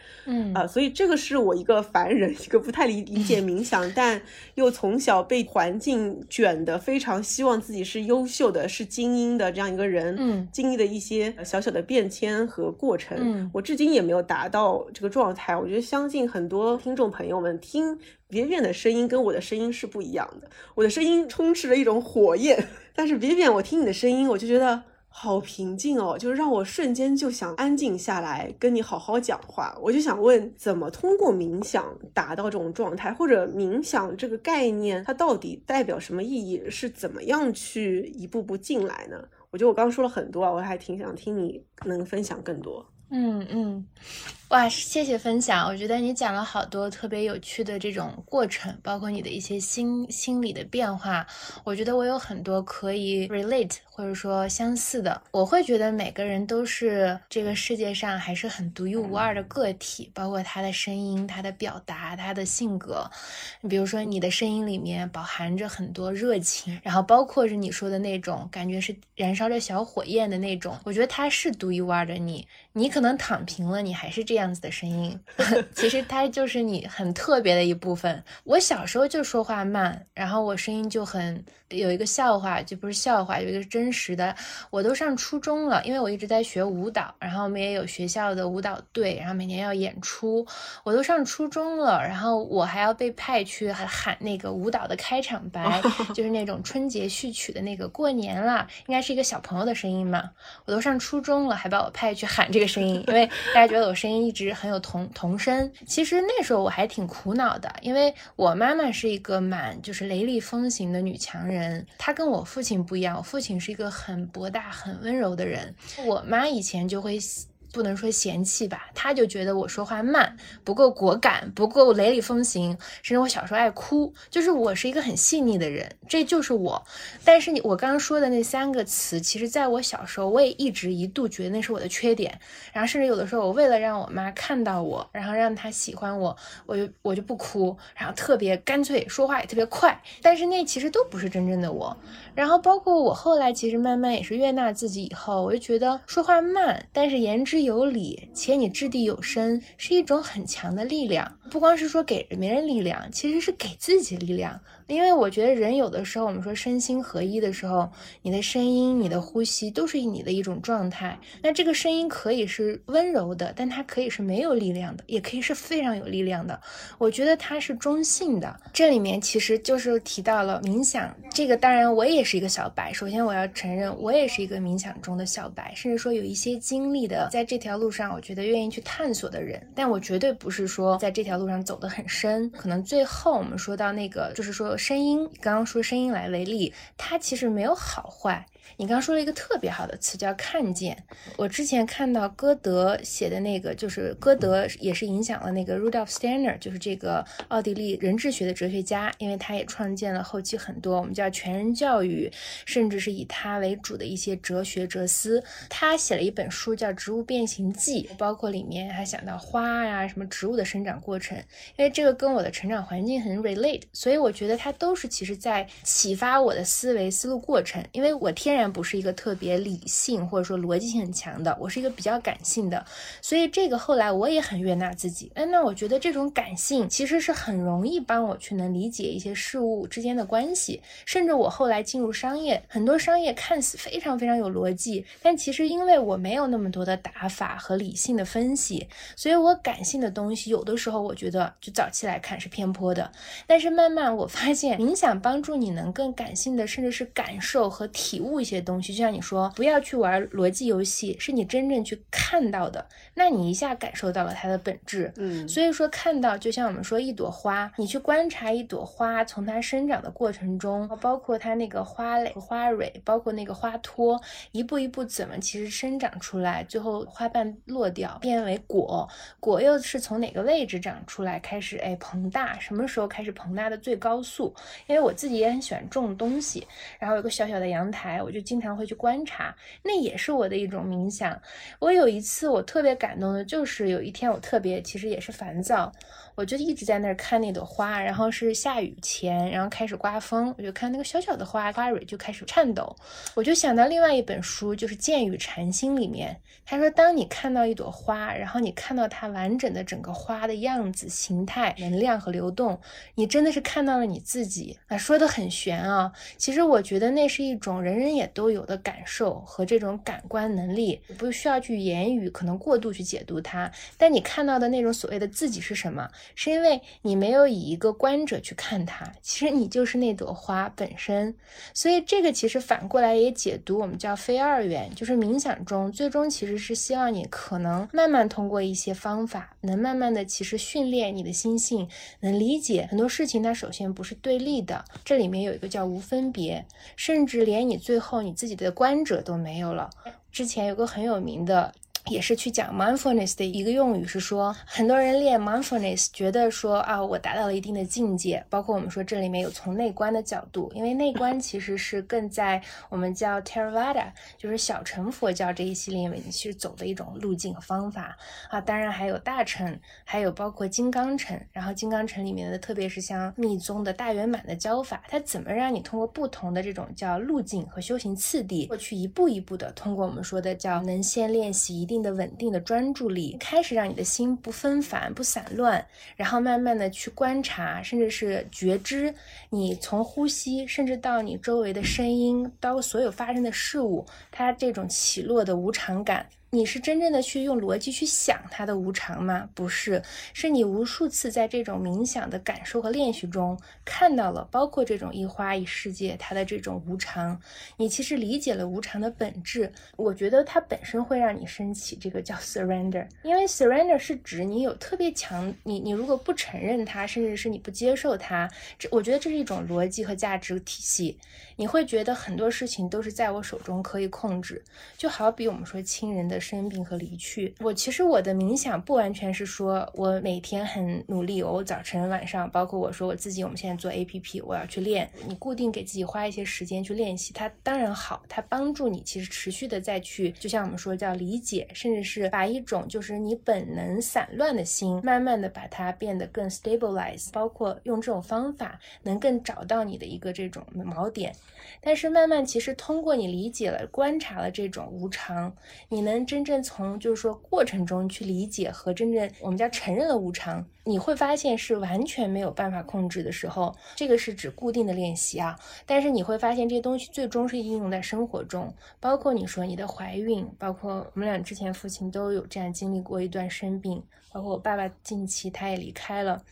所以这个是我一个凡人，一个不太理解冥想，但又从小被环境卷的非常希望自己是优秀的，是精英的这样一个人，经历的一些小小的变迁和过程。我至今也没有达到这个状态。我觉得相信很多听众朋友们听Vivienne 的声音跟我的声音是不一样的，我的声音充斥了一种火焰，但是 Vivienne 我听你的声音我就觉得好平静哦，就是让我瞬间就想安静下来跟你好好讲话。我就想问，怎么通过冥想达到这种状态，或者冥想这个概念它到底代表什么意义，是怎么样去一步步进来呢？我觉得我刚说了很多啊，我还挺想听你能分享更多。哇，谢谢分享。我觉得你讲了好多特别有趣的这种过程，包括你的一些心理的变化。我觉得我有很多可以 relate 或者说相似的。我会觉得每个人都是这个世界上还是很独一无二的个体，包括他的声音、他的表达、他的性格。比如说你的声音里面饱含着很多热情，然后包括是你说的那种感觉是燃烧着小火焰的那种，我觉得他是独一无二的你。你可能躺平了，你还是这这样子的声音，其实它就是你很特别的一部分。我小时候就说话慢，然后我声音就很有一个笑话，就不是笑话，有一个真实的。我都上初中了，因为我一直在学舞蹈，然后我们也有学校的舞蹈队，然后每年要演出。我都上初中了，然后我还要被派去喊那个舞蹈的开场白，就是那种春节序曲的那个过年啦，应该是一个小朋友的声音嘛。我都上初中了，还把我派去喊这个声音，因为大家觉得我声音一直很有童声。其实那时候我还挺苦恼的，因为我妈妈是一个蛮就是雷厉风行的女强人，她跟我父亲不一样，我父亲是一个很博大很温柔的人。我妈以前就会不能说嫌弃吧，她就觉得我说话慢，不够果敢，不够雷厉风行，甚至我小时候爱哭，就是我是一个很细腻的人，这就是我。但是我刚刚说的那三个词，其实在我小时候我也一度觉得那是我的缺点，然后甚至有的时候我为了让我妈看到我，然后让她喜欢我，我就不哭，然后特别干脆，说话也特别快，但是那其实都不是真正的我。然后包括我后来其实慢慢也是悦纳自己以后，我就觉得说话慢但是言之有理且你掷地有声是一种很强的力量，不光是说给别人力量，其实是给自己力量。因为我觉得人有的时候我们说身心合一的时候，你的声音你的呼吸都是你的一种状态，那这个声音可以是温柔的，但它可以是没有力量的，也可以是非常有力量的。我觉得它是中性的。这里面其实就是提到了冥想，这个当然我也是一个小白，首先我要承认我也是一个冥想中的小白，甚至说有一些经历的在这条路上我觉得愿意去探索的人，但我绝对不是说在这条路上走得很深。可能最后我们说到那个就是说声音，刚刚说声音来为例，它其实没有好坏。你刚说了一个特别好的词叫看见，我之前看到歌德写的那个，就是歌德也是影响了那个 Rudolf Steiner， 就是这个奥地利人智学的哲学家，因为他也创建了后期很多我们叫全人教育，甚至是以他为主的一些哲学哲思。他写了一本书叫《植物变形记》，包括里面还想到花呀，什么植物的生长过程，因为这个跟我的成长环境很 relate， 所以我觉得它都是其实在启发我的思路过程。因为我天然不是一个特别理性或者说逻辑性很强的，我是一个比较感性的，所以这个后来我也很悦纳自己。那我觉得这种感性其实是很容易帮我去能理解一些事物之间的关系，甚至我后来进入商业，很多商业看似非常非常有逻辑，但其实因为我没有那么多的打法和理性的分析，所以我感性的东西有的时候我觉得就早期来看是偏颇的，但是慢慢我发现冥想帮助你能更感性的甚至是感受和体悟一些东西，就像你说不要去玩逻辑游戏，是你真正去看到的，那你一下感受到了它的本质。所以说看到就像我们说一朵花，你去观察一朵花从它生长的过程中，包括它那个花蕾花蕊，包括那个花托一步一步怎么其实生长出来，最后花瓣落掉变为果又是从哪个位置长出来开始膨大，什么时候开始膨大的最高速。因为我自己也很喜欢种东西，然后有个小小的阳台，我就经常会去观察，那也是我的一种冥想。我有一次我特别感动的就是有一天我特别其实也是烦躁，我就一直在那儿看那朵花，然后是下雨前，然后开始刮风，我就看那个小小的花蕊就开始颤抖。我就想到另外一本书，就是《剑与禅心》里面，他说当你看到一朵花，然后你看到它完整的整个花的样子形态能量和流动，你真的是看到了你自己啊，说得很玄啊。其实我觉得那是一种人人也都有的感受和这种感官能力，不需要去言语可能过度去解读它，但你看到的那种所谓的自己是什么，是因为你没有以一个观者去看它，其实你就是那朵花本身。所以这个其实反过来也解读我们叫非二元，就是冥想中最终其实是希望你可能慢慢通过一些方法能慢慢的其实训练你的心性，能理解很多事情它首先不是对立的，这里面有一个叫无分别，甚至连你最后你自己的观者都没有了。之前有个很有名的也是去讲 mindfulness 的一个用语，是说很多人练 mindfulness 觉得说啊，我达到了一定的境界，包括我们说这里面有从内观的角度，因为内观其实是更在我们叫 Theravada， 就是小乘佛教这一系列里面去走的一种路径和方法啊。当然还有大乘，还有包括金刚乘，然后金刚乘里面的特别是像密宗的大圆满的教法，它怎么让你通过不同的这种叫路径和修行次第，去一步一步的通过我们说的叫能先练习一定定的稳定的专注力，开始让你的心不纷繁不散乱，然后慢慢的去观察甚至是觉知你从呼吸甚至到你周围的声音到所有发生的事物，它这种起落的无常感。你是真正的去用逻辑去想它的无常吗？不是，是你无数次在这种冥想的感受和练习中看到了，包括这种一花一世界它的这种无常，你其实理解了无常的本质。我觉得它本身会让你升起这个叫 surrender， 因为 surrender 是指你有特别强，你如果不承认它，甚至是你不接受它，我觉得这是一种逻辑和价值体系。你会觉得很多事情都是在我手中可以控制，就好比我们说亲人的生病和离去，我的冥想不完全是说我每天很努力，我早晨晚上，包括我说我自己，我们现在做 APP 我要去练，你固定给自己花一些时间去练习它，当然好，它帮助你其实持续的再去，就像我们说叫理解，甚至是把一种就是你本能散乱的心慢慢的把它变得更 stabilize， 包括用这种方法能更找到你的一个这种锚点。但是慢慢其实通过你理解了观察了这种无常，你能真正从就是说过程中去理解和真正我们叫承认了无常，你会发现是完全没有办法控制的时候，这个是指固定的练习啊。但是你会发现这些东西最终是应用在生活中，包括你说你的怀孕，包括我们俩之前父亲都有这样经历过一段生病，包括我爸爸近期他也离开了。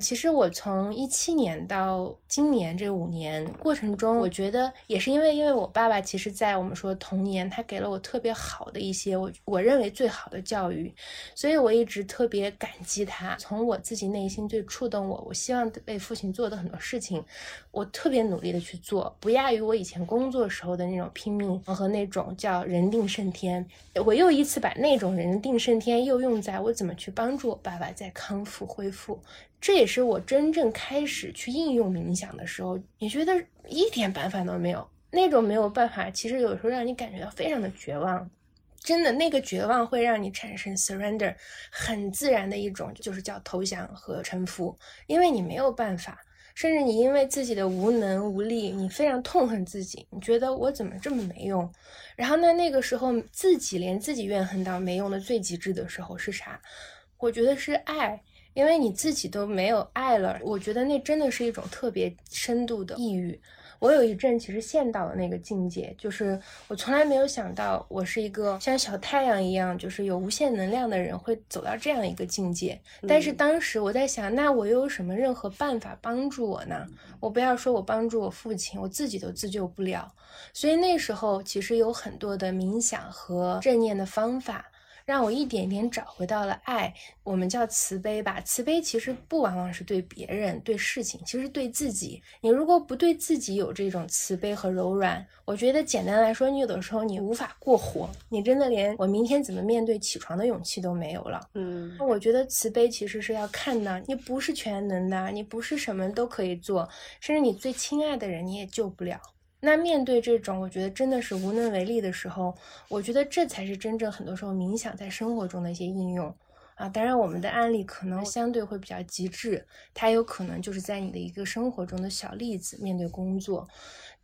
其实我从2017年到今年这5年过程中，我觉得也是因为我爸爸其实在我们说童年他给了我特别好的一些我认为最好的教育，所以我一直特别感激他。从我自己内心最触动我希望为父亲做的很多事情，我特别努力的去做，不亚于我以前工作时候的那种拼命和那种叫人定胜天。我又一次把那种人定胜天又用在我怎么去帮助我爸爸在康复恢复，这也是我真正开始去应用冥想的时候，你觉得一点办法都没有，那种没有办法其实有时候让你感觉到非常的绝望，真的那个绝望会让你产生 surrender， 很自然的一种就是叫投降和臣服，因为你没有办法，甚至你因为自己的无能无力，你非常痛恨自己，你觉得我怎么这么没用。然后那个时候自己连自己怨恨到没用的最极致的时候是啥？我觉得是爱，因为你自己都没有爱了，我觉得那真的是一种特别深度的抑郁。我有一阵其实陷到了那个境界，就是我从来没有想到我是一个像小太阳一样就是有无限能量的人会走到这样一个境界。但是当时我在想，那我又有什么任何办法帮助我呢？我不要说我帮助我父亲，我自己都自救不了。所以那时候其实有很多的冥想和正念的方法让我一点点找回到了爱，我们叫慈悲吧。慈悲其实不往往是对别人对事情，其实对自己，你如果不对自己有这种慈悲和柔软，我觉得简单来说，你有的时候你无法过活，你真的连我明天怎么面对起床的勇气都没有了。我觉得慈悲其实是要看的，你不是全能的，你不是什么都可以做，甚至你最亲爱的人你也救不了。那面对这种我觉得真的是无能为力的时候，我觉得这才是真正很多时候冥想在生活中的一些应用啊。当然我们的案例可能相对会比较极致，它有可能就是在你的一个生活中的小例子面对工作。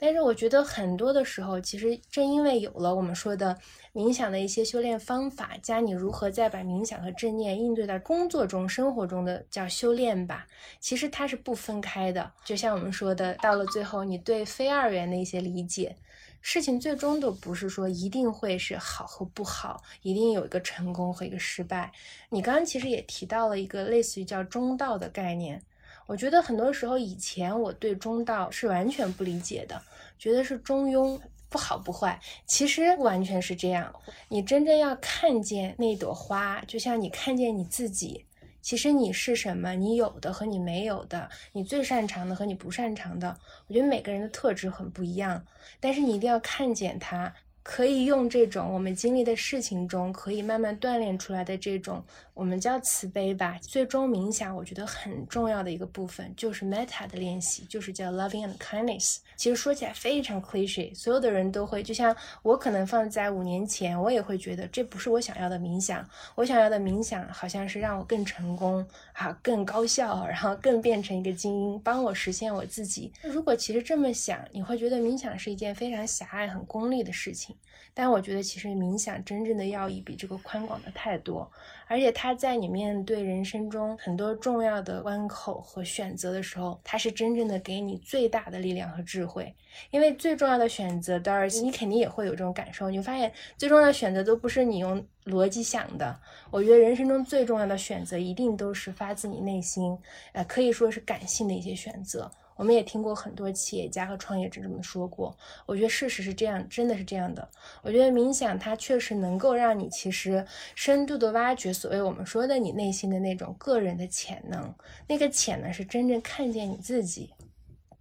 但是我觉得很多的时候其实正因为有了我们说的冥想的一些修炼方法，加你如何再把冥想和正念应对到工作中生活中的叫修炼吧，其实它是不分开的。就像我们说的，到了最后你对非二元的一些理解，事情最终都不是说一定会是好和不好，一定有一个成功和一个失败。你刚刚其实也提到了一个类似于叫中道的概念，我觉得很多时候以前我对中道是完全不理解的，觉得是中庸，不好不坏，其实不完全是这样。你真正要看见那朵花，就像你看见你自己，其实你是什么，你有的和你没有的，你最擅长的和你不擅长的，我觉得每个人的特质很不一样，但是你一定要看见它，可以用这种我们经历的事情中可以慢慢锻炼出来的这种我们叫慈悲吧。最终冥想我觉得很重要的一个部分就是 metta 的练习，就是叫 loving and kindness。 其实说起来非常 cliché， 所有的人都会，就像我可能放在5年前我也会觉得这不是我想要的冥想，我想要的冥想好像是让我更成功啊，更高效，然后更变成一个精英，帮我实现我自己。如果其实这么想，你会觉得冥想是一件非常狭隘很功利的事情，但我觉得其实冥想真正的要义比这个宽广的太多，而且它在你面对人生中很多重要的关口和选择的时候，它是真正的给你最大的力量和智慧。因为最重要的选择，当然你肯定也会有这种感受，你会发现最重要的选择都不是你用逻辑想的。我觉得人生中最重要的选择一定都是发自你内心，可以说是感性的一些选择。我们也听过很多企业家和创业者这么说过，我觉得事实是这样，真的是这样的。我觉得冥想它确实能够让你其实深度的挖掘所谓我们说的你内心的那种个人的潜能，那个潜能是真正看见你自己。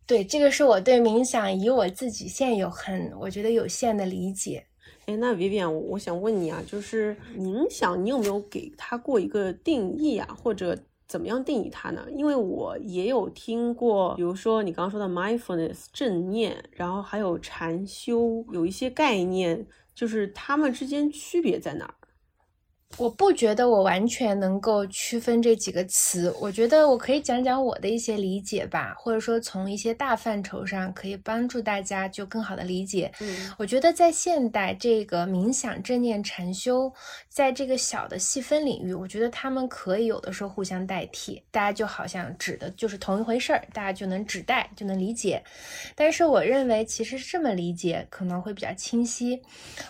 对，这个是我对冥想以我自己现有很我觉得有限的理解。那 Vivienne， 我想问你啊，就是冥想你有没有给它过一个定义啊，或者怎么样定义它呢？因为我也有听过，比如说你刚刚说的 mindfulness 正念，然后还有禅修，有一些概念，就是它们之间区别在哪儿？我不觉得我完全能够区分这几个词，我觉得我可以讲讲我的一些理解吧，或者说从一些大范畴上可以帮助大家就更好的理解。我觉得在现代这个冥想、正念、禅修在这个小的细分领域，我觉得他们可以有的时候互相代替，大家就好像指的就是同一回事儿，大家就能指代，就能理解。但是我认为其实这么理解可能会比较清晰。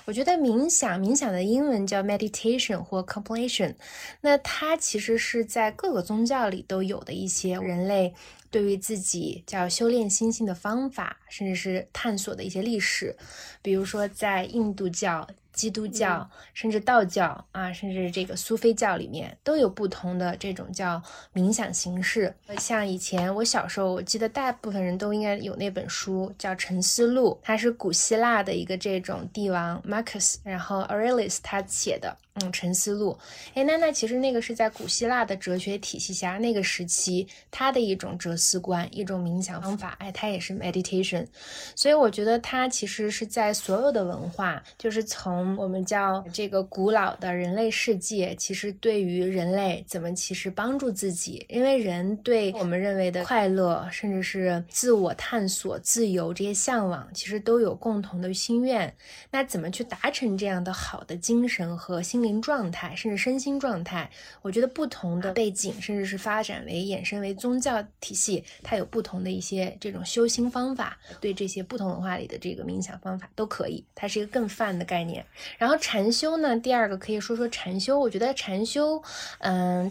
我觉得冥想的英文叫 meditation或 completion， 那它其实是在各个宗教里都有的一些人类对于自己叫修炼心性的方法，甚至是探索的一些历史，比如说在印度教、基督教，甚至道教啊，甚至这个苏菲教里面都有不同的这种叫冥想形式。像以前我小时候，我记得大部分人都应该有那本书叫《沉思录》，它是古希腊的一个这种帝王 Marcus， 然后 Aurelius 他写的。沉思录，那其实那个是在古希腊的哲学体系下，那个时期它的一种哲思观，一种冥想方法，它也是 meditation。 所以我觉得它其实是在所有的文化，就是从我们叫这个古老的人类世界，其实对于人类怎么其实帮助自己，因为人对我们认为的快乐，甚至是自我探索、自由这些向往，其实都有共同的心愿。那怎么去达成这样的好的精神和心理状态，甚至身心状态，我觉得不同的背景，甚至是发展为衍生为宗教体系，它有不同的一些这种修心方法，对这些不同文化里的这个冥想方法都可以，它是一个更泛的概念。然后禅修呢，第二个可以说禅修，我觉得禅修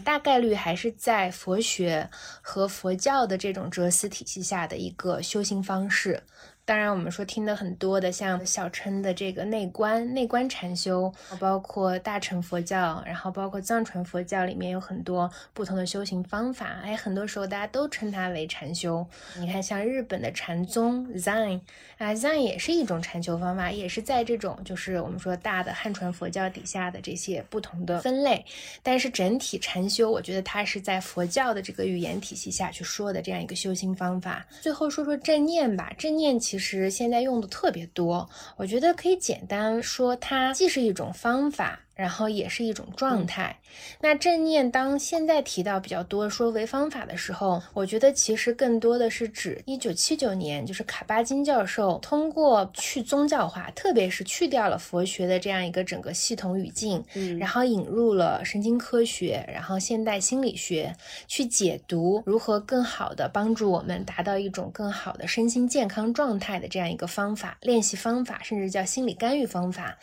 大概率还是在佛学和佛教的这种哲思体系下的一个修行方式。当然我们说听的很多的像小乘的这个内观禅修，包括大乘佛教，然后包括藏传佛教里面有很多不同的修行方法，很多时候大家都称它为禅修。你看像日本的禅宗 Zen， Zen 也是一种禅修方法，也是在这种就是我们说大的汉传佛教底下的这些不同的分类。但是整体禅修我觉得它是在佛教的这个语言体系下去说的这样一个修行方法。最后说正念吧，正念其实现在用的特别多，我觉得可以简单说它既是一种方法，然后也是一种状态。那正念当现在提到比较多说为方法的时候，我觉得其实更多的是指1979年就是卡巴金教授通过去宗教化，特别是去掉了佛学的这样一个整个系统语境，然后引入了神经科学，然后现代心理学去解读如何更好的帮助我们达到一种更好的身心健康状态的这样一个方法、练习方法，甚至叫心理干预方法。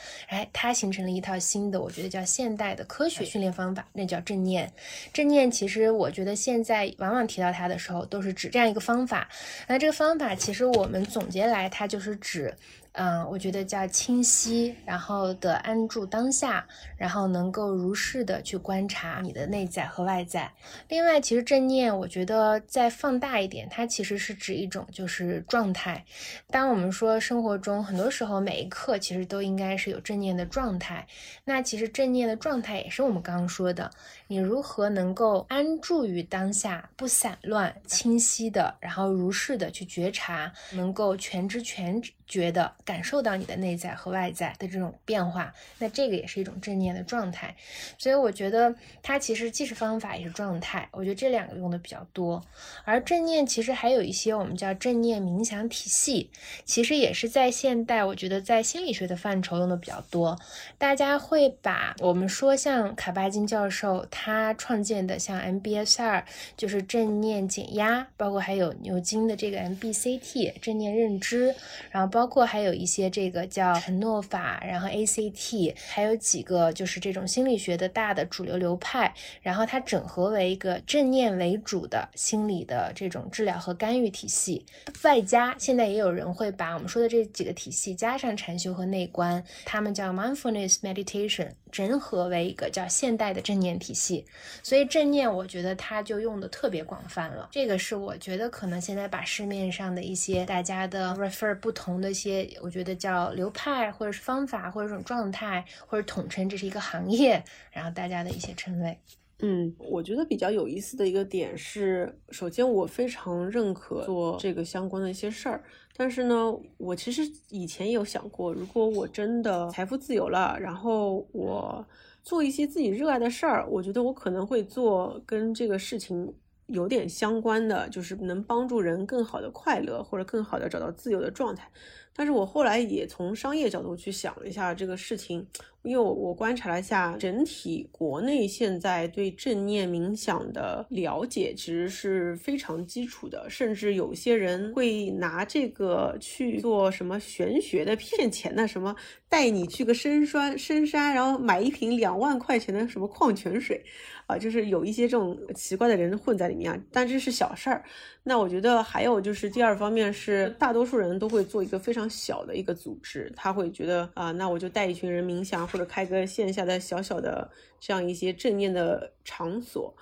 它形成了一套新的我觉得叫现代的科学训练方法，那叫正念。正念其实我觉得现在往往提到它的时候都是指这样一个方法。那这个方法其实我们总结来，它就是指我觉得叫清晰，然后的安住当下，然后能够如是的去观察你的内在和外在。另外其实正念我觉得再放大一点，它其实是指一种就是状态。当我们说生活中很多时候每一刻其实都应该是有正念的状态，那其实正念的状态也是我们刚刚说的，你如何能够安住于当下，不散乱，清晰的，然后如是的去觉察，能够全知全觉的感受到你的内在和外在的这种变化，那这个也是一种正念的状态。所以我觉得它其实既是方法也是状态，我觉得这两个用的比较多。而正念其实还有一些我们叫正念冥想体系，其实也是在现代我觉得在心理学的范畴用的比较多。大家会把我们说像卡巴金教授他创建的像 MBSR 就是正念减压，包括还有牛津的这个 MBCT 正念认知，然后包括还有一些这个叫承诺法，然后 ACT， 还有几个就是这种心理学的大的主流流派，然后它整合为一个正念为主的心理的这种治疗和干预体系，外加现在也有人会把我们说的这几个体系加上禅修和内观，他们叫 Mindfulness Meditation， 整合为一个叫现代的正念体系。所以正念我觉得它就用的特别广泛了，这个是我觉得可能现在把市面上的一些大家的 refer 不同的一些我觉得叫流派或者是方法或者这种状态，或者统称这是一个行业，然后大家的一些称谓。我觉得比较有意思的一个点是，首先我非常认可做这个相关的一些事儿，但是呢我其实以前也有想过，如果我真的财富自由了，然后我做一些自己热爱的事儿，我觉得我可能会做跟这个事情有点相关的，就是能帮助人更好的快乐或者更好的找到自由的状态。但是我后来也从商业角度去想了一下这个事情，因为我观察了一下整体国内现在对正念冥想的了解其实是非常基础的，甚至有些人会拿这个去做什么玄学的骗钱的，什么带你去个深山然后买一瓶2万块钱的什么矿泉水啊，就是有一些这种奇怪的人混在里面啊，但这是小事儿。那我觉得还有就是第二方面是，大多数人都会做一个非常小的一个组织，他会觉得啊，那我就带一群人冥想，或者开个线下的小小的这样一些正念的场所。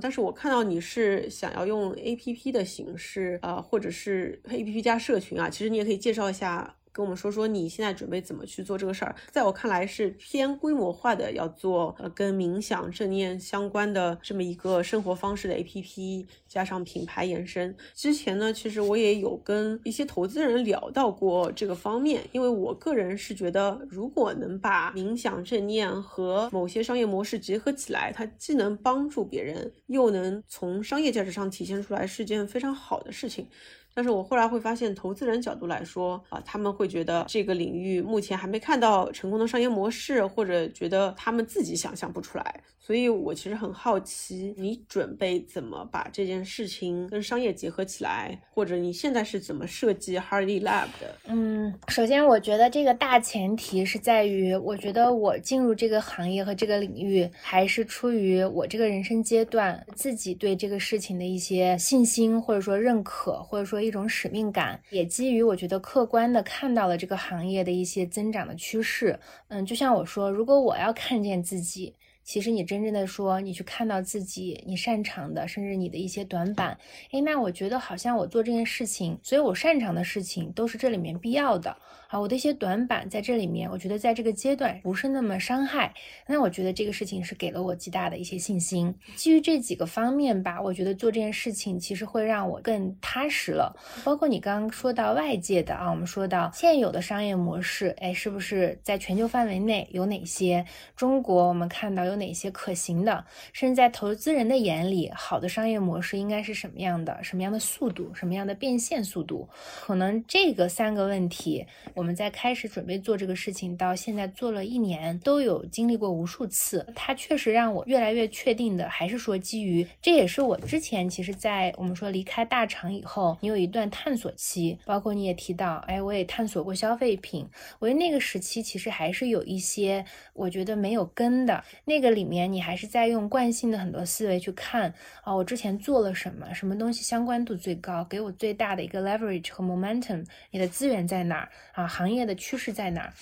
但是我看到你是想要用 APP 的形式啊，或者是 APP 加社群啊，其实你也可以介绍一下，跟我们说说你现在准备怎么去做这个事儿。在我看来是偏规模化的，要做跟冥想正念相关的这么一个生活方式的 APP 加上品牌延伸。之前呢其实我也有跟一些投资人聊到过这个方面，因为我个人是觉得如果能把冥想正念和某些商业模式结合起来，它既能帮助别人又能从商业价值上体现出来，是件非常好的事情。但是我后来会发现，投资人角度来说啊，他们会觉得这个领域目前还没看到成功的商业模式，或者觉得他们自己想象不出来。所以我其实很好奇，你准备怎么把这件事情跟商业结合起来，或者你现在是怎么设计 HeartlyLab 的？首先我觉得这个大前提是在于，我觉得我进入这个行业和这个领域还是出于我这个人生阶段自己对这个事情的一些信心，或者说认可，或者说一种使命感，也基于我觉得客观的看到了这个行业的一些增长的趋势。就像我说，如果我要看见自己，其实你真正的说你去看到自己你擅长的，甚至你的一些短板，那我觉得好像我做这件事情，所以我擅长的事情都是这里面必要的啊，我的一些短板在这里面我觉得在这个阶段不是那么伤害，那我觉得这个事情是给了我极大的一些信心。基于这几个方面吧，我觉得做这件事情其实会让我更踏实了。包括你刚刚说到外界的啊，我们说到现有的商业模式，是不是在全球范围内有哪些，中国我们看到有哪些可行的，甚至在投资人的眼里好的商业模式应该是什么样的，什么样的速度，什么样的变现速度，可能这个三个问题我们在开始准备做这个事情到现在做了1年都有经历过无数次。它确实让我越来越确定的还是说，基于这也是我之前其实在我们说离开大厂以后你有一段探索期，包括你也提到我也探索过消费品，我觉得那个时期其实还是有一些我觉得没有根的，那个里面你还是在用惯性的很多思维去看啊，我之前做了什么，什么东西相关度最高，给我最大的一个 leverage 和 momentum， 你的资源在哪儿啊，行业的趋势在哪儿。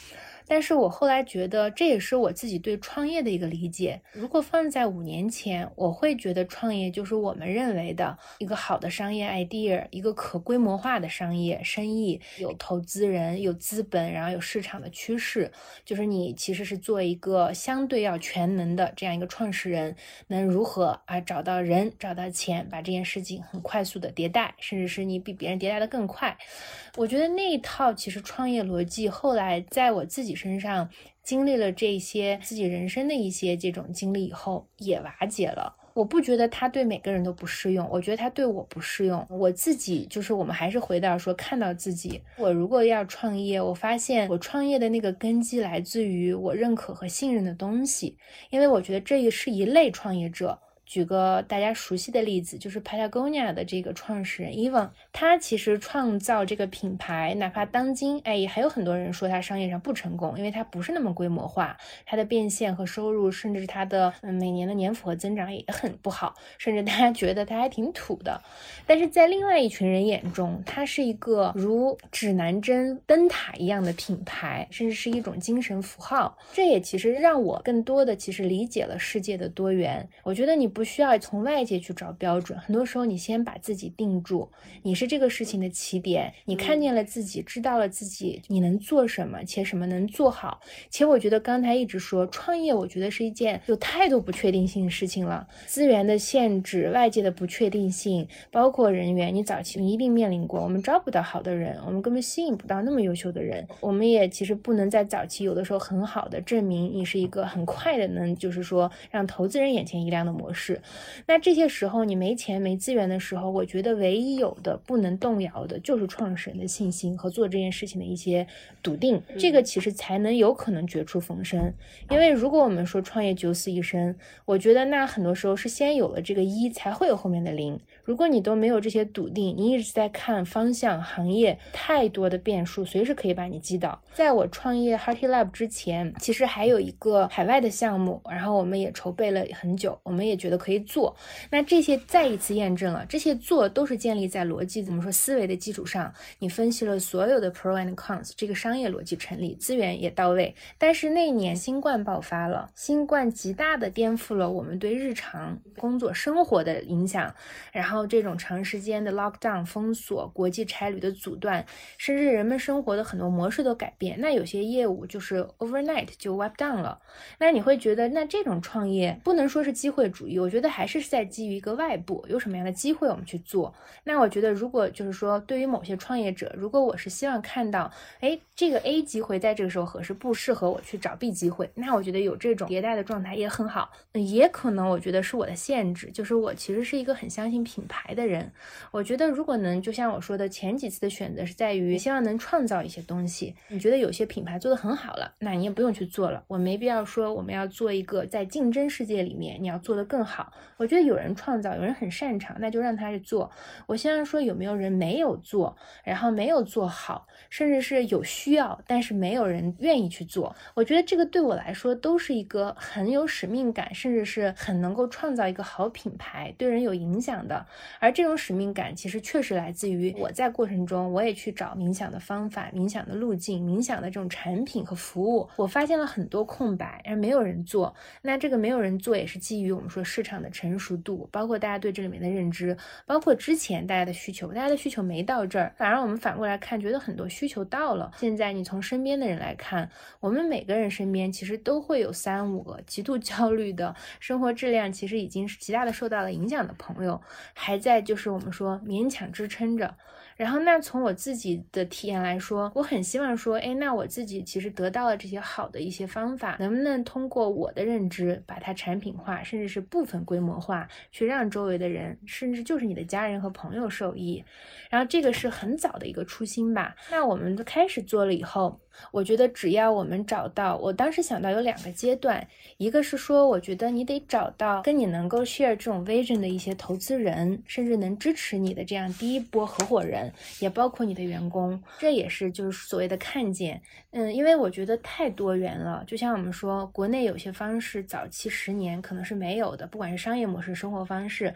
但是我后来觉得这也是我自己对创业的一个理解。如果放在5年前，我会觉得创业就是我们认为的一个好的商业 idea， 一个可规模化的商业生意，有投资人，有资本，然后有市场的趋势，就是你其实是做一个相对要全能的这样一个创始人，能如何啊找到人，找到钱，把这件事情很快速的迭代，甚至是你比别人迭代的更快。我觉得那一套其实创业逻辑后来在我自己身上经历了这些自己人生的一些这种经历以后也瓦解了。我不觉得它对每个人都不适用，我觉得它对我不适用。我自己就是我们还是回到说看到自己，我如果要创业，我发现我创业的那个根基来自于我认可和信任的东西，因为我觉得这是一类创业者。举个大家熟悉的例子，就是 Patagonia 的这个创始人 Evan， 他其实创造这个品牌，哪怕当今还有很多人说他商业上不成功，因为他不是那么规模化，他的变现和收入，甚至他的每年的年复合增长也很不好，甚至大家觉得他还挺土的。但是在另外一群人眼中，他是一个如指南针灯塔一样的品牌，甚至是一种精神符号。这也其实让我更多的其实理解了世界的多元。我觉得你不需要从外界去找标准，很多时候你先把自己定住，你是这个事情的起点，你看见了自己，知道了自己你能做什么，且什么能做好。且我觉得刚才一直说创业，我觉得是一件有太多不确定性的事情了，资源的限制，外界的不确定性，包括人员，你早期你一定面临过，我们招不到好的人，我们根本吸引不到那么优秀的人，我们也其实不能在早期有的时候很好的证明你是一个很快的能就是说让投资人眼前一亮的模式。那这些时候你没钱没资源的时候，我觉得唯一有的不能动摇的就是创始人的信心和做这件事情的一些笃定，这个其实才能有可能绝处逢生。因为如果我们说创业九死一生，我觉得那很多时候是先有了这个一才会有后面的零。如果你都没有这些笃定，你一直在看方向行业，太多的变数随时可以把你击倒。在我创业 HeartlyLab 之前，其实还有一个海外的项目，然后我们也筹备了很久，我们也觉得可以做。那这些再一次验证了这些做都是建立在逻辑怎么说思维的基础上，你分析了所有的 pro and cons， 这个商业逻辑成立，资源也到位。但是那年新冠爆发了，新冠极大的颠覆了我们对日常工作生活的影响，然后这种长时间的 lockdown 封锁，国际差旅的阻断，甚至人们生活的很多模式都改变。那有些业务就是 overnight 就 wipe down 了。那你会觉得那这种创业不能说是机会主义，我觉得还是在基于一个外部有什么样的机会我们去做。那我觉得如果就是说对于某些创业者，如果我是希望看到这个 A 机会在这个时候合适，不适合我去找 B 机会，那我觉得有这种迭代的状态也很好。也可能我觉得是我的限制，就是我其实是一个很相信品牌的人，我觉得如果能就像我说的前几次的选择是在于希望能创造一些东西，你觉得有些品牌做得很好了，那你也不用去做了，我没必要说我们要做一个在竞争世界里面你要做得更好。我觉得有人创造，有人很擅长，那就让他去做。我希望说有没有人没有做，然后没有做好，甚至是有需要但是没有人愿意去做。我觉得这个对我来说都是一个很有使命感，甚至是很能够创造一个好品牌，对人有影响的。而这种使命感其实确实来自于我在过程中我也去找冥想的方法，冥想的路径，冥想的这种产品和服务，我发现了很多空白，而没有人做。那这个没有人做也是基于我们说市场的成熟度，包括大家对这里面的认知，包括之前大家的需求，大家的需求没到这儿，反而我们反过来看觉得很多需求到了。现在你从身边的人来看，我们每个人身边其实都会有3-5个极度焦虑的，生活质量其实已经是极大的受到了影响的朋友，还在就是我们说勉强支撑着。然后那从我自己的体验来说，我很希望说那我自己其实得到了这些好的一些方法，能不能通过我的认知把它产品化，甚至是部分规模化，去让周围的人甚至就是你的家人和朋友受益。然后这个是很早的一个初心吧。那我们就开始做了以后，我觉得只要我们找到，我当时想到有2个阶段，一个是说我觉得你得找到跟你能够 share 这种 vision 的一些投资人，甚至能支持你的这样第一波合伙人，也包括你的员工，这也是就是所谓的看见。因为我觉得太多元了，就像我们说国内有些方式早期10年可能是没有的，不管是商业模式、生活方式，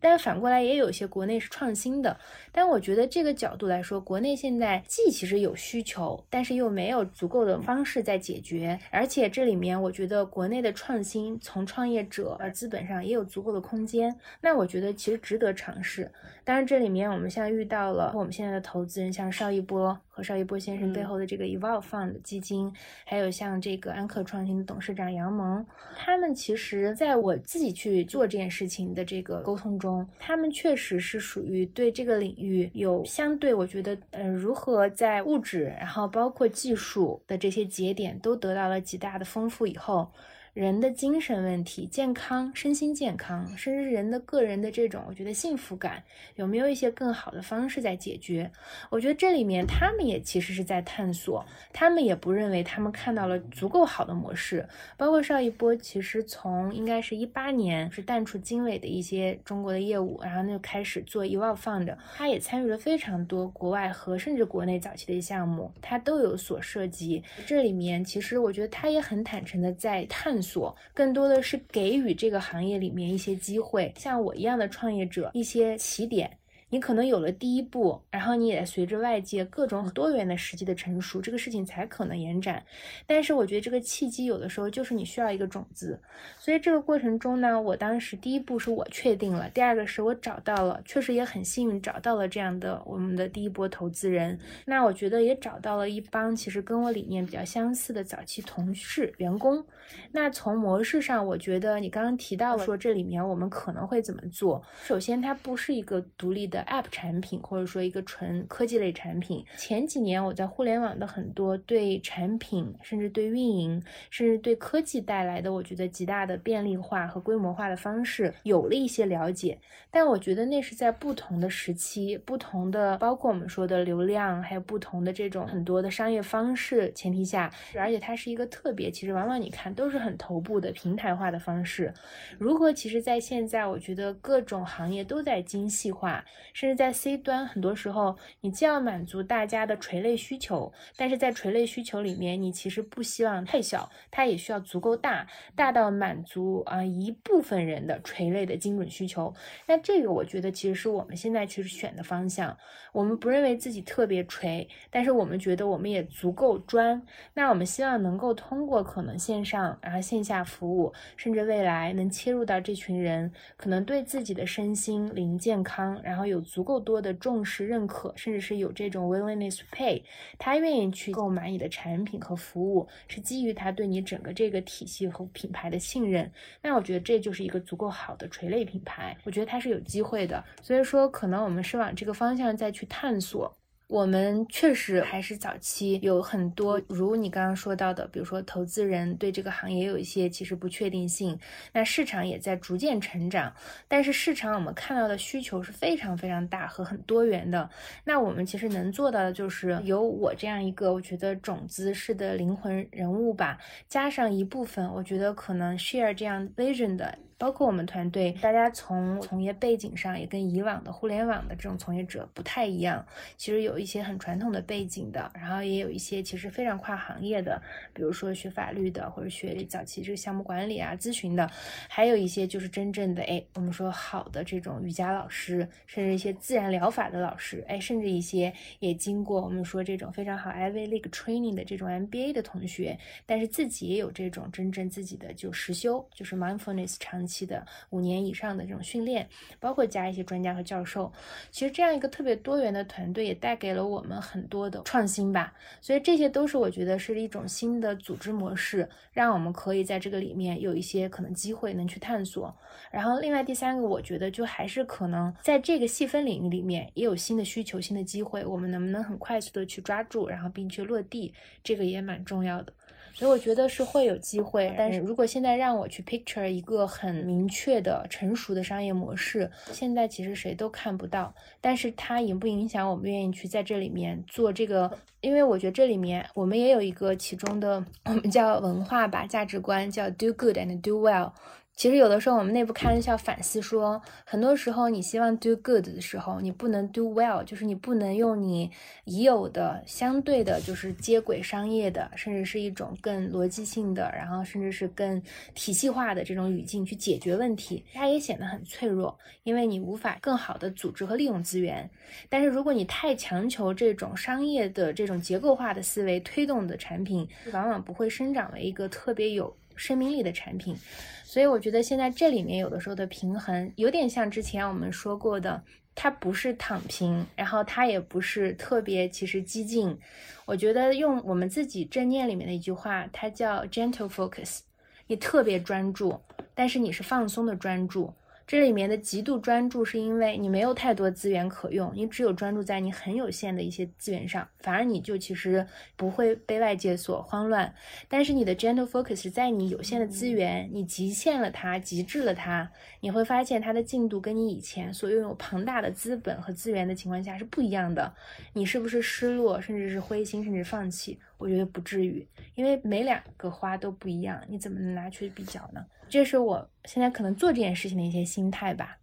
但反过来也有些国内是创新的。但我觉得这个角度来说，国内现在既其实有需求，但是又没有足够的方式在解决，而且这里面我觉得国内的创新从创业者资本上也有足够的空间，那我觉得其实值得尝试。当然这里面我们像遇到了我们现在的投资人，像邵一波和邵一波先生背后的这个 Evolve Fund 基金，还有像这个安可创新的董事长杨萌，他们其实在我自己去做这件事情的这个沟通中，他们确实是属于对这个领域有相对，我觉得如何在物质然后包括技术的这些节点都得到了极大的丰富以后，人的精神问题、健康、身心健康，甚至人的个人的这种我觉得幸福感，有没有一些更好的方式在解决。我觉得这里面他们也其实是在探索，他们也不认为他们看到了足够好的模式。包括邵一波其实从应该是18年是淡出经纬的一些中国的业务，然后就开始做 Evolve Fund， 他也参与了非常多国外和甚至国内早期的项目，他都有所涉及。这里面其实我觉得他也很坦诚的在探索，更多的是给予这个行业里面一些机会，像我一样的创业者一些起点。你可能有了第一步，然后你也随着外界各种多元的时机的成熟，这个事情才可能延展。但是我觉得这个契机有的时候就是你需要一个种子。所以这个过程中呢，我当时第一步是我确定了，第二个是我找到了，确实也很幸运找到了这样的我们的第一波投资人。那我觉得也找到了一帮其实跟我理念比较相似的早期同事员工。那从模式上，我觉得你刚刚提到了说这里面我们可能会怎么做。首先它不是一个独立的app 产品，或者说一个纯科技类产品。前几年我在互联网的很多对产品甚至对运营甚至对科技带来的我觉得极大的便利化和规模化的方式有了一些了解，但我觉得那是在不同的时期，不同的包括我们说的流量还有不同的这种很多的商业方式前提下，而且它是一个特别其实往往你看都是很头部的平台化的方式。如何其实在现在我觉得各种行业都在精细化，甚至在 C 端很多时候你既要满足大家的垂类需求，但是在垂类需求里面你其实不希望太小，它也需要足够大，大到满足一部分人的垂类的精准需求。那这个我觉得其实是我们现在其实选的方向，我们不认为自己特别垂，但是我们觉得我们也足够专。那我们希望能够通过可能线上然后线下服务，甚至未来能切入到这群人可能对自己的身心灵健康然后有足够多的重视认可，甚至是有这种 willingness to pay， 他愿意去购买你的产品和服务，是基于他对你整个这个体系和品牌的信任。那我觉得这就是一个足够好的垂类品牌，我觉得它是有机会的。所以说可能我们是往这个方向再去探索。我们确实还是早期有很多如你刚刚说到的，比如说投资人对这个行业有一些其实不确定性，那市场也在逐渐成长，但是市场我们看到的需求是非常非常大和很多元的。那我们其实能做到的就是由我这样一个我觉得种子式的灵魂人物吧，加上一部分我觉得可能 share 这样 vision 的，包括我们团队大家从从业背景上也跟以往的互联网的这种从业者不太一样，其实有一些很传统的背景的，然后也有一些其实非常跨行业的，比如说学法律的或者学早期这个项目管理啊咨询的，还有一些就是真正的我们说好的这种瑜伽老师，甚至一些自然疗法的老师，甚至一些也经过我们说这种非常好 Ivy League Training 的这种 MBA 的同学，但是自己也有这种真正自己的就实修，就是 Mindfulness 长期的5年以上的这种训练，包括加一些专家和教授。其实这样一个特别多元的团队也带给了我们很多的创新吧，所以这些都是我觉得是一种新的组织模式，让我们可以在这个里面有一些可能机会能去探索。然后另外第三个我觉得就还是可能在这个细分领域里面也有新的需求新的机会，我们能不能很快速的去抓住然后并去落地，这个也蛮重要的。所以我觉得是会有机会，但是如果现在让我去 picture 一个很明确的成熟的商业模式，现在其实谁都看不到，但是它影不影响我们愿意去在这里面做这个。因为我觉得这里面我们也有一个其中的我们叫文化吧，价值观叫 do good and do well，其实有的时候我们内部开玩笑反思说，很多时候你希望 do good 的时候，你不能 do well， 就是你不能用你已有的相对的就是接轨商业的，甚至是一种更逻辑性的，然后甚至是更体系化的这种语境去解决问题，它也显得很脆弱，因为你无法更好的组织和利用资源。但是如果你太强求这种商业的这种结构化的思维推动的产品，往往不会生长为一个特别有生命力的产品。所以我觉得现在这里面有的时候的平衡有点像之前我们说过的，它不是躺平，然后它也不是特别其实激进。我觉得用我们自己正念里面的一句话，它叫 Gentle Focus， 你特别专注，但是你是放松的专注。这里面的极度专注是因为你没有太多资源可用，你只有专注在你很有限的一些资源上，反而你就其实不会被外界所慌乱。但是你的 gentle focus 是在你有限的资源，你极限了它，极致了它，你会发现它的进度跟你以前所拥有庞大的资本和资源的情况下是不一样的。你是不是失落，甚至是灰心，甚至放弃？我觉得不至于，因为每两个花都不一样，你怎么能拿去比较呢？这是我现在可能做这件事情的一些心态吧。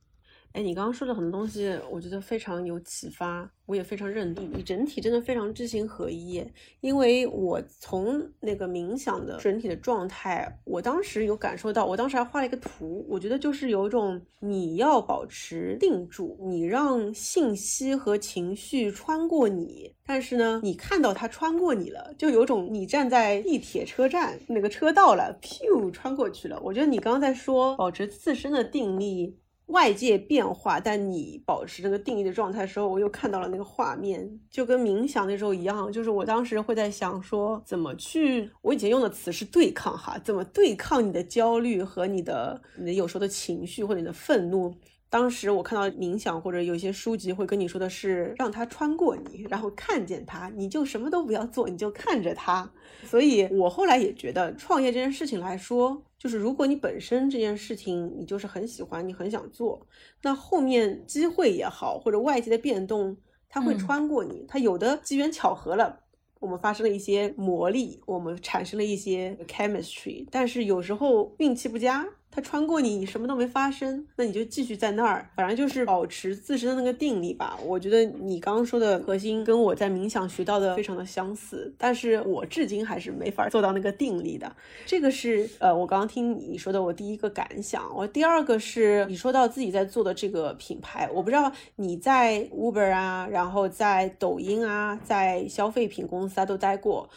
哎，你刚刚说的很多东西我觉得非常有启发，我也非常认同。你整体真的非常知行合一，因为我从那个冥想的整体的状态，我当时有感受到，我当时还画了一个图，我觉得就是有一种你要保持定住，你让信息和情绪穿过你，但是呢你看到它穿过你了，就有种你站在地铁车站那个车道了，咻穿过去了。我觉得你刚刚在说保持自身的定力，外界变化但你保持那个定义的状态的时候，我又看到了那个画面，就跟冥想那时候一样。就是我当时会在想说，怎么去，我以前用的词是对抗哈，怎么对抗你的焦虑和你的有时候的情绪或者你的愤怒。当时我看到冥想或者有些书籍会跟你说的是让它穿过你，然后看见它，你就什么都不要做，你就看着它。所以我后来也觉得创业这件事情来说，就是如果你本身这件事情你就是很喜欢，你很想做，那后面机会也好或者外界的变动它会穿过你，它有的机缘巧合了，我们发生了一些魔力，我们产生了一些 chemistry， 但是有时候运气不佳，它穿过你，你什么都没发生，那你就继续在那儿。反正就是保持自身的那个定力吧。我觉得你刚刚说的核心跟我在冥想学到的非常的相似，但是我至今还是没法做到那个定力的。这个是我刚刚听你说的我第一个感想。我第二个是你说到自己在做的这个品牌，我不知道你在 Uber 啊，然后在抖音啊，在消费品公司啊都待过，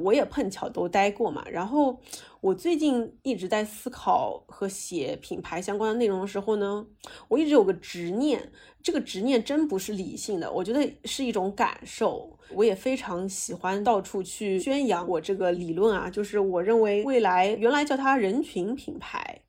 我也碰巧都待过嘛。然后我最近一直在思考和写品牌相关的内容的时候呢，我一直有个执念，这个执念真不是理性的，我觉得是一种感受。我也非常喜欢到处去宣扬我这个理论啊，就是我认为未来原来叫它人群品牌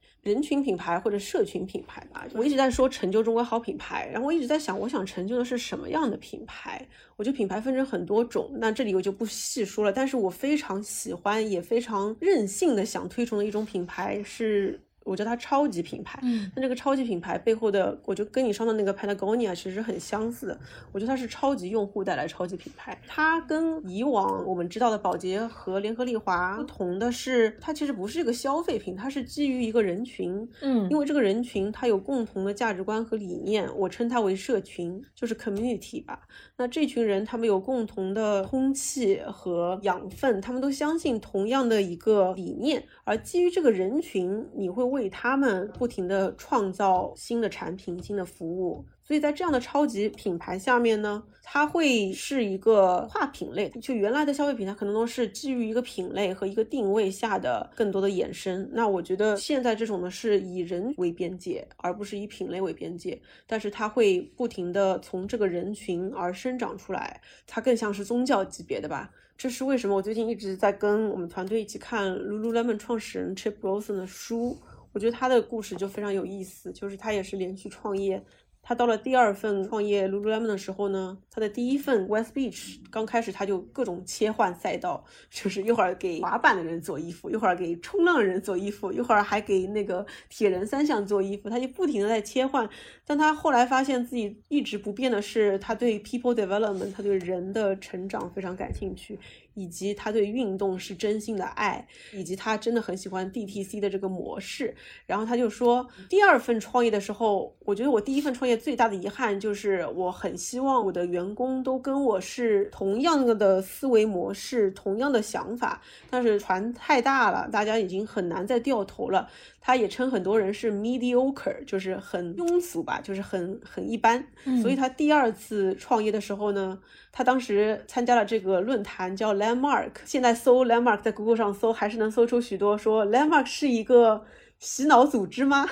或者社群品牌吧，我一直在说成就中国好品牌，然后我一直在想我想成就的是什么样的品牌。我觉得品牌分成很多种，那这里我就不细说了，但是我非常喜欢也非常任性的想推崇的一种品牌是我叫它超级品牌。那这个超级品牌背后的，我就跟你上的那个 Patagonia 其实很相似的，我觉得它是超级用户带来超级品牌。它跟以往我们知道的宝洁和联合利华不同的是，它其实不是一个消费品，它是基于一个人群。因为这个人群它有共同的价值观和理念，我称它为社群，就是 community 吧。那这群人他们有共同的空气和养分，他们都相信同样的一个理念，而基于这个人群，你会为他们不停地创造新的产品、新的服务。所以在这样的超级品牌下面呢，它会是一个跨品类，就原来的消费品它可能都是基于一个品类和一个定位下的更多的衍生。那我觉得现在这种呢是以人为边界，而不是以品类为边界，但是它会不停的从这个人群而生长出来，它更像是宗教级别的吧。这是为什么我最近一直在跟我们团队一起看 Lululemon 创始人 Chip Wilson 的书。我觉得他的故事就非常有意思，就是他也是连续创业，他到了第二份创业 Lululemon 的时候呢，他的第一份 West Beach 刚开始他就各种切换赛道，就是一会儿给滑板的人做衣服，一会儿给冲浪的人做衣服，一会儿还给那个铁人三项做衣服，他就不停的在切换。但他后来发现自己一直不变的是他对 people development， 他对人的成长非常感兴趣，以及他对运动是真心的爱，以及他真的很喜欢 DTC 的这个模式。然后他就说，第二份创业的时候，我觉得我第一份创业最大的遗憾就是我很希望我的员工都跟我是同样的思维模式，同样的想法，但是船太大了，大家已经很难再掉头了。他也称很多人是 mediocre， 就是很庸俗吧，就是很一般。所以他第二次创业的时候呢，他当时参加了这个论坛叫 Landmark， 现在搜 Landmark 在 Google 上搜还是能搜出许多说 Landmark 是一个洗脑组织吗？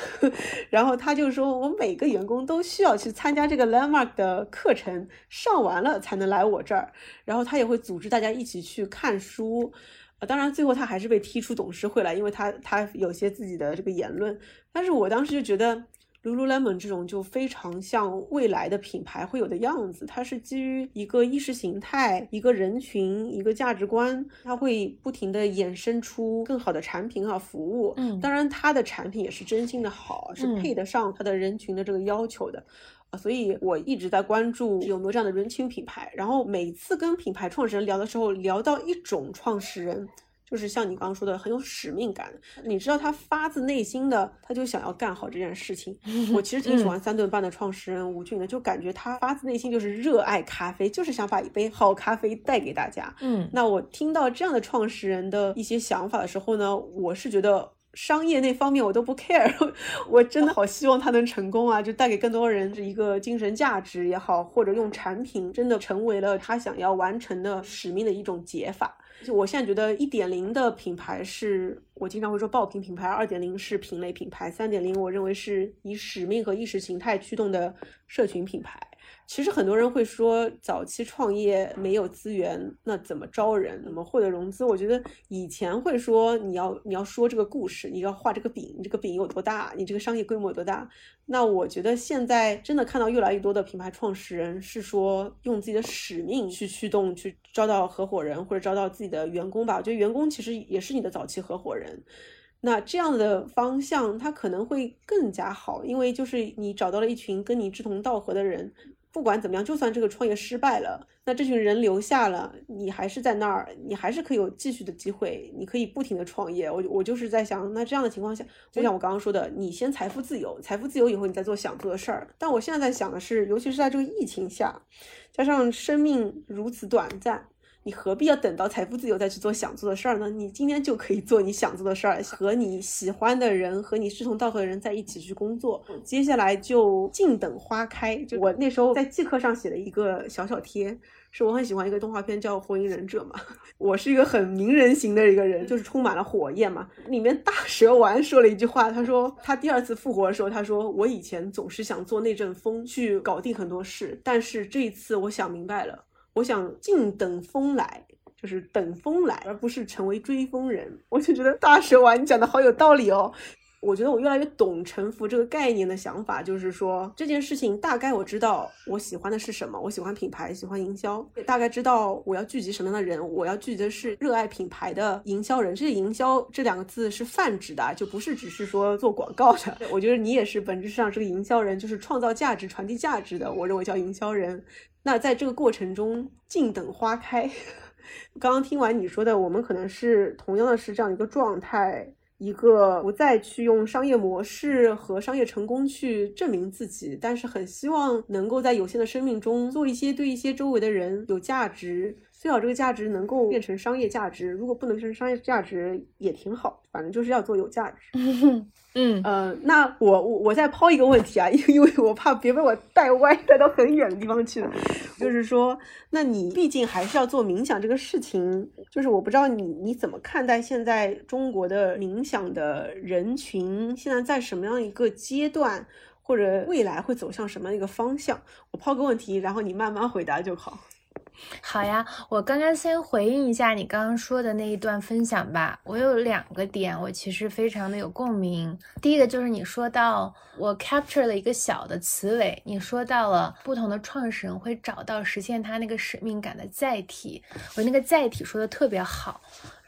然后他就说，我每个员工都需要去参加这个 Landmark 的课程，上完了才能来我这儿。然后他也会组织大家一起去看书。当然最后他还是被踢出董事会了，因为他有些自己的这个言论。但是我当时就觉得 Lululemon 这种就非常像未来的品牌会有的样子，它是基于一个意识形态，一个人群，一个价值观，它会不停的衍生出更好的产品和服务。当然它的产品也是真心的好，是配得上它的人群的这个要求的。所以我一直在关注有没有这样的人群品牌，然后每次跟品牌创始人聊的时候，聊到一种创始人，就是像你刚刚说的很有使命感，你知道他发自内心的他就想要干好这件事情。我其实挺喜欢三顿半的创始人吴俊的，就感觉他发自内心就是热爱咖啡，就是想把一杯好咖啡带给大家。那我听到这样的创始人的一些想法的时候呢，我是觉得商业那方面我都不 care， 我真的好希望他能成功啊，就带给更多人一个精神价值也好，或者用产品真的成为了他想要完成的使命的一种解法。就我现在觉得 1.0 的品牌是我经常会说爆品品牌， 2.0 是品类品牌， 3.0 我认为是以使命和意识形态驱动的社群品牌。其实很多人会说早期创业没有资源，那怎么招人，怎么获得融资。我觉得以前会说你要说这个故事，你要画这个饼，你这个饼有多大，你这个商业规模有多大。那我觉得现在真的看到越来越多的品牌创始人是说用自己的使命去驱动，去招到合伙人或者招到自己的员工吧。我觉得员工其实也是你的早期合伙人，那这样的方向它可能会更加好，因为就是你找到了一群跟你志同道合的人，不管怎么样，就算这个创业失败了，那这群人留下了，你还是在那儿，你还是可以有继续的机会，你可以不停的创业。我就是在想，那这样的情况下，就像我刚刚说的，你先财富自由，财富自由以后你再做想做的事儿。但我现在在想的是，尤其是在这个疫情下，加上生命如此短暂，你何必要等到财富自由再去做想做的事儿呢？你今天就可以做你想做的事儿，和你喜欢的人，和你志同道合的人在一起去工作。接下来就静等花开。就我那时候在即刻上写了一个小小贴，是我很喜欢一个动画片叫《火影忍者》嘛，我是一个很鸣人型的一个人，就是充满了火焰嘛。里面大蛇丸说了一句话，他说他第二次复活的时候，他说我以前总是想做那阵风去搞定很多事，但是这一次我想明白了。我想静等风来，就是等风来，而不是成为追风人。我就觉得大蛇丸你讲的好有道理哦。我觉得我越来越懂臣服这个概念的想法，就是说这件事情大概我知道我喜欢的是什么，我喜欢品牌，喜欢营销，也大概知道我要聚集什么样的人，我要聚集的是热爱品牌的营销人。这营销这两个字是泛指的，就不是只是说做广告的。我觉得你也是本质上这个营销人，就是创造价值传递价值的，我认为叫营销人。那在这个过程中静等花开。刚刚听完你说的，我们可能是同样的是这样一个状态，一个不再去用商业模式和商业成功去证明自己，但是很希望能够在有限的生命中做一些对一些周围的人有价值，最好这个价值能够变成商业价值，如果不能变成商业价值也挺好，反正就是要做有价值。那我再抛一个问题啊，因为我怕别被我带歪，带到很远的地方去了。就是说，那你毕竟还是要做冥想这个事情，就是我不知道你怎么看待现在中国的冥想的人群，现在在什么样一个阶段，或者未来会走向什么样一个方向？我抛个问题，然后你慢慢回答就好。好呀，我刚刚先回应一下你刚刚说的那一段分享吧。我有两个点我其实非常的有共鸣。第一个就是你说到我 capture 了一个小的词尾，你说到了不同的创始人会找到实现他那个使命感的载体，我那个载体说的特别好，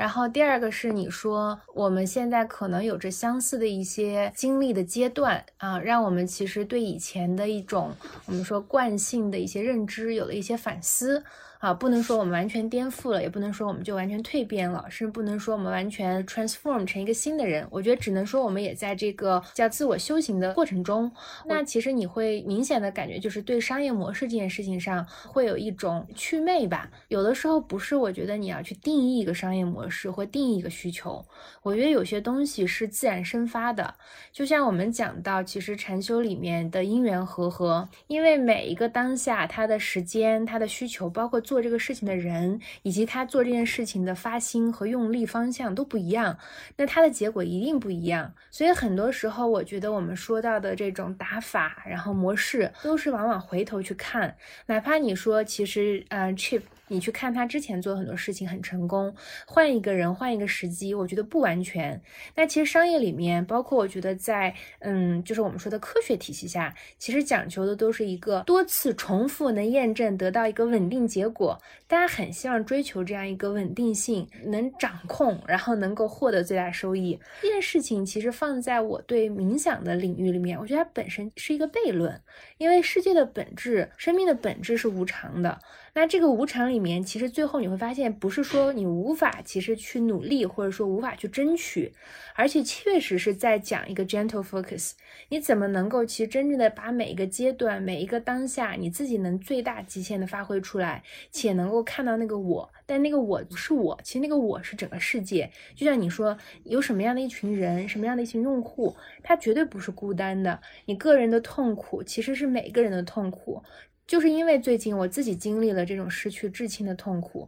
然后第二个是你说我们现在可能有着相似的一些经历的阶段啊，让我们其实对以前的一种我们说惯性的一些认知有了一些反思啊，不能说我们完全颠覆了，也不能说我们就完全蜕变了，甚至不能说我们完全 transform 成一个新的人，我觉得只能说我们也在这个叫自我修行的过程中。那其实你会明显的感觉就是对商业模式这件事情上会有一种祛魅吧，有的时候不是我觉得你要去定义一个商业模式或定义一个需求，我觉得有些东西是自然生发的，就像我们讲到其实禅修里面的因缘和合，因为每一个当下它的时间它的需求包括做这个事情的人以及他做这件事情的发心和用力方向都不一样，那他的结果一定不一样。所以很多时候我觉得我们说到的这种打法然后模式都是往往回头去看，哪怕你说其实Chip你去看他之前做很多事情很成功，换一个人换一个时机我觉得不完全。那其实商业里面包括我觉得在就是我们说的科学体系下，其实讲求的都是一个多次重复能验证得到一个稳定结果，大家很希望追求这样一个稳定性，能掌控然后能够获得最大收益。这件事情其实放在我对冥想的领域里面，我觉得它本身是一个悖论，因为世界的本质生命的本质是无常的，那这个无常里面其实最后你会发现不是说你无法其实去努力或者说无法去争取，而且确实是在讲一个 gentle focus， 你怎么能够其实真正的把每一个阶段每一个当下你自己能最大极限的发挥出来，且能够看到那个我，但那个我不是我，其实那个我是整个世界。就像你说有什么样的一群人什么样的一群用户，他绝对不是孤单的，你个人的痛苦其实是每个人的痛苦，就是因为最近我自己经历了这种失去至亲的痛苦，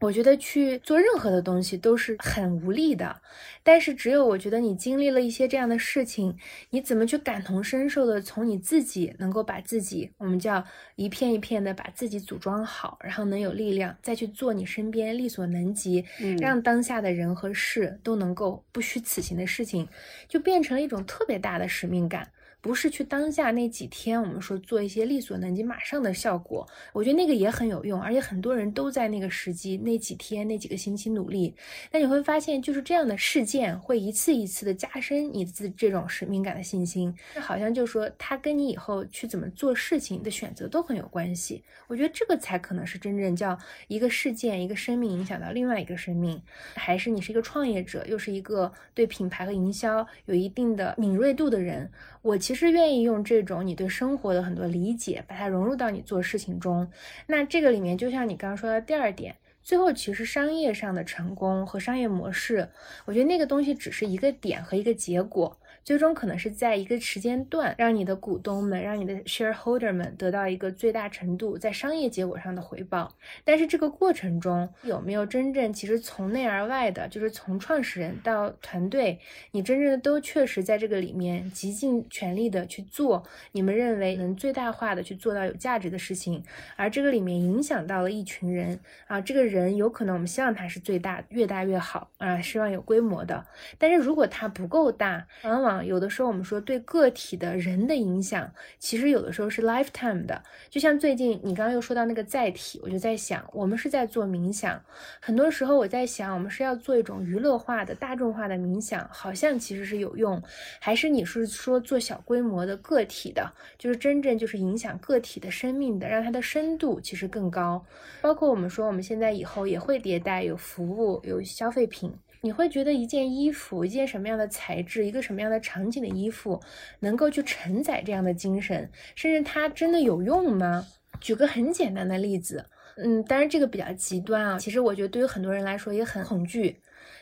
我觉得去做任何的东西都是很无力的，但是只有我觉得你经历了一些这样的事情，你怎么去感同身受的从你自己能够把自己我们叫一片一片的把自己组装好，然后能有力量再去做你身边力所能及让当下的人和事都能够不虚此行的事情，就变成了一种特别大的使命感，不是去当下那几天我们说做一些力所能及马上的效果，我觉得那个也很有用，而且很多人都在那个时机那几天那几个星期努力，那你会发现就是这样的事件会一次一次的加深你自这种使命感的信心，好像就是说它跟你以后去怎么做事情的选择都很有关系，我觉得这个才可能是真正叫一个事件一个生命影响到另外一个生命。还是你是一个创业者又是一个对品牌和营销有一定的敏锐度的人，我其实愿意用这种你对生活的很多理解把它融入到你做事情中。那这个里面就像你刚刚说的第二点，最后其实商业上的成功和商业模式，我觉得那个东西只是一个点和一个结果，最终可能是在一个时间段让你的股东们让你的 shareholder 们得到一个最大程度在商业结果上的回报，但是这个过程中有没有真正其实从内而外的就是从创始人到团队你真正的都确实在这个里面极尽全力的去做你们认为能最大化的去做到有价值的事情，而这个里面影响到了一群人啊，这个人有可能我们希望他是最大越大越好啊，希望有规模的，但是如果他不够大往往有的时候我们说对个体的人的影响其实有的时候是 lifetime 的。就像最近你刚刚又说到那个载体，我就在想我们是在做冥想，很多时候我在想我们是要做一种娱乐化的大众化的冥想好像其实是有用，还是你是说做小规模的个体的，就是真正就是影响个体的生命的让它的深度其实更高，包括我们说我们现在以后也会迭代有服务有消费品，你会觉得一件衣服一件什么样的材质一个什么样的场景的衣服能够去承载这样的精神，甚至它真的有用吗？举个很简单的例子当然这个比较极端啊，其实我觉得对于很多人来说也很恐惧，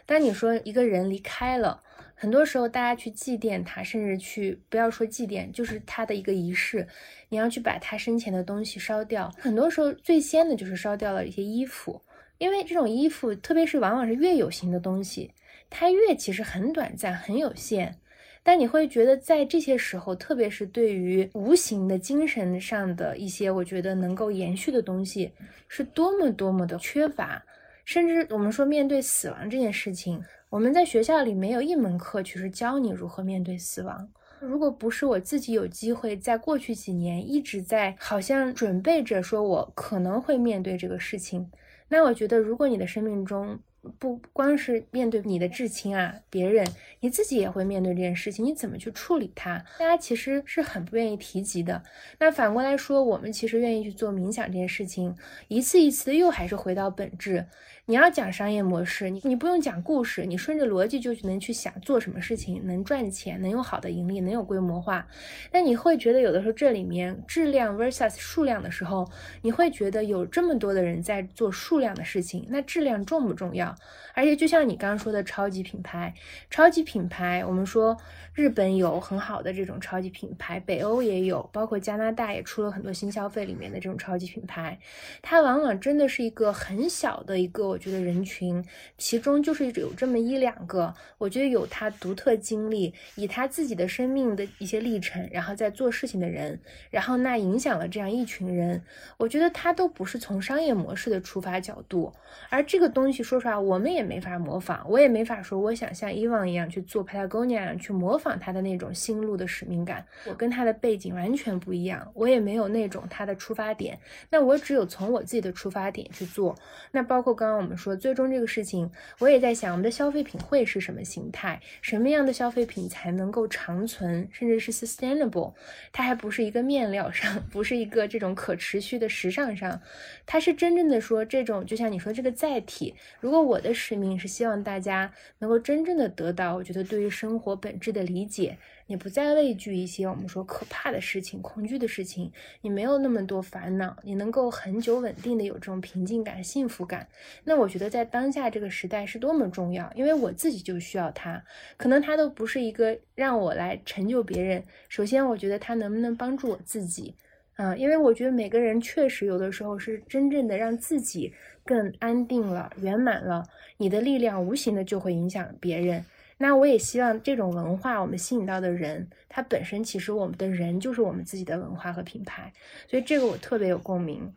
但你说一个人离开了，很多时候大家去祭奠他，甚至去不要说祭奠就是他的一个仪式，你要去把他生前的东西烧掉，很多时候最先的就是烧掉了一些衣服，因为这种衣服特别是往往是越有形的东西它越其实很短暂很有限，但你会觉得在这些时候特别是对于无形的精神上的一些我觉得能够延续的东西是多么多么的缺乏，甚至我们说面对死亡这件事情我们在学校里没有一门课其实教你如何面对死亡，如果不是我自己有机会在过去几年一直在好像准备着说我可能会面对这个事情，那我觉得如果你的生命中不光是面对你的至亲啊别人，你自己也会面对这件事情，你怎么去处理它，大家其实是很不愿意提及的。那反过来说，我们其实愿意去做冥想这件事情，一次一次的又还是回到本质。你要讲商业模式，你不用讲故事，你顺着逻辑就能去想做什么事情能赚钱，能有好的盈利，能有规模化。那你会觉得有的时候这里面质量 versus 数量的时候，你会觉得有这么多的人在做数量的事情，那质量重不重要？而且就像你刚刚说的超级品牌，超级品牌我们说日本有很好的这种超级品牌，北欧也有，包括加拿大也出了很多新消费里面的这种超级品牌，它往往真的是一个很小的一个我觉得人群，其中就是有这么一两个，我觉得有他独特经历，以他自己的生命的一些历程，然后在做事情的人，然后那影响了这样一群人，我觉得他都不是从商业模式的出发角度。而这个东西说实话我们也没法模仿，我也没法说我想像Evan一样去做 Patagonia 去模仿他的那种心路的使命感，我跟他的背景完全不一样，我也没有那种他的出发点，那我只有从我自己的出发点去做。那包括刚刚我们说最终这个事情，我也在想我们的消费品会是什么形态，什么样的消费品才能够长存甚至是 sustainable， 它还不是一个面料上，不是一个这种可持续的时尚上，它是真正的说这种就像你说这个载体。如果我的使命是希望大家能够真正的得到我觉得对于生活本质的理解，你不再畏惧一些我们说可怕的事情恐惧的事情，你没有那么多烦恼，你能够很久稳定的有这种平静感幸福感，那我觉得在当下这个时代是多么重要。因为我自己就需要它，可能它都不是一个让我来成就别人，首先我觉得它能不能帮助我自己啊，因为我觉得每个人确实有的时候是真正的让自己更安定了圆满了，你的力量无形的就会影响别人。那我也希望这种文化我们吸引到的人，它本身其实我们的人就是我们自己的文化和品牌，所以这个我特别有共鸣。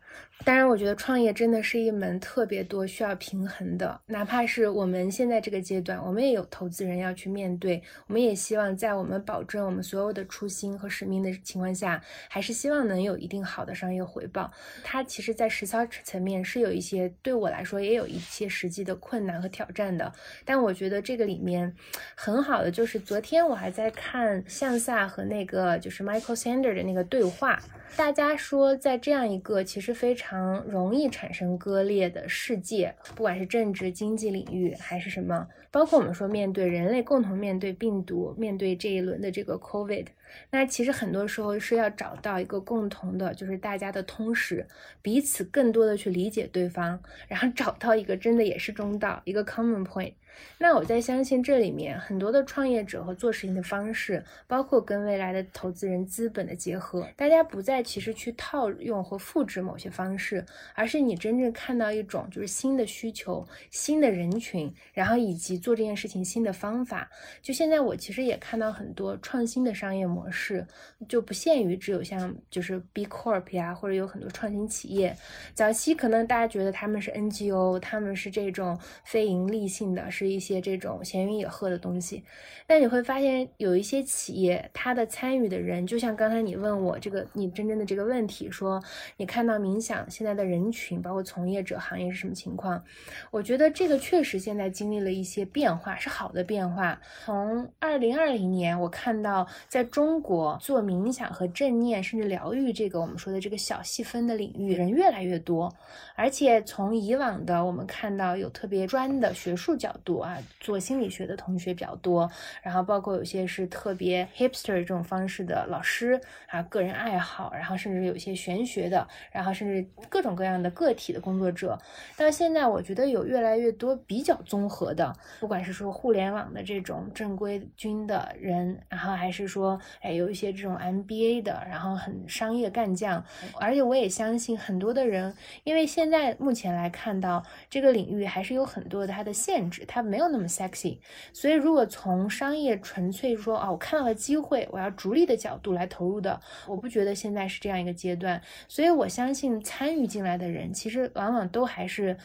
当然我觉得创业真的是一门特别多需要平衡的，哪怕是我们现在这个阶段我们也有投资人要去面对，我们也希望在我们保证我们所有的初心和使命的情况下，还是希望能有一定好的商业回报。它其实在实操层面是有一些对我来说也有一些实际的困难和挑战的，但我觉得这个里面很好的就是昨天我还在看向萨和那个就是 Michael Sander 的那个对话，大家说在这样一个其实非常容易产生割裂的世界，不管是政治经济领域还是什么，包括我们说面对人类共同面对病毒面对这一轮的这个 COVID， 那其实很多时候是要找到一个共同的就是大家的通识，彼此更多的去理解对方，然后找到一个真的也是中道一个 common point。那我在相信这里面很多的创业者和做事情的方式，包括跟未来的投资人资本的结合，大家不再其实去套用和复制某些方式，而是你真正看到一种就是新的需求新的人群，然后以及做这件事情新的方法。就现在我其实也看到很多创新的商业模式，就不限于只有像就是 B Corp 呀，或者有很多创新企业，早期可能大家觉得他们是 NGO， 他们是这种非盈利性的，是一些这种闲云野鹤的东西，但你会发现有一些企业它的参与的人，就像刚才你问我这个你真正的这个问题，说你看到冥想现在的人群包括从业者行业是什么情况，我觉得这个确实现在经历了一些变化，是好的变化。从2020年我看到在中国做冥想和正念甚至疗愈这个我们说的这个小细分的领域人越来越多，而且从以往的我们看到有特别专的学术角度啊，做心理学的同学比较多，然后包括有些是特别 hipster 这种方式的老师啊，个人爱好，然后甚至有些玄学的，然后甚至各种各样的个体的工作者。但现在我觉得有越来越多比较综合的，不管是说互联网的这种正规军的人，然后还是说有一些这种 MBA 的，然后很商业干将。而且我也相信很多的人，因为现在目前来看到这个领域还是有很多它的限制，它没有那么 sexy， 所以如果从商业纯粹说啊，我看到了机会我要逐利的角度来投入的，我不觉得现在是这样一个阶段。所以我相信参与进来的人其实往往都还是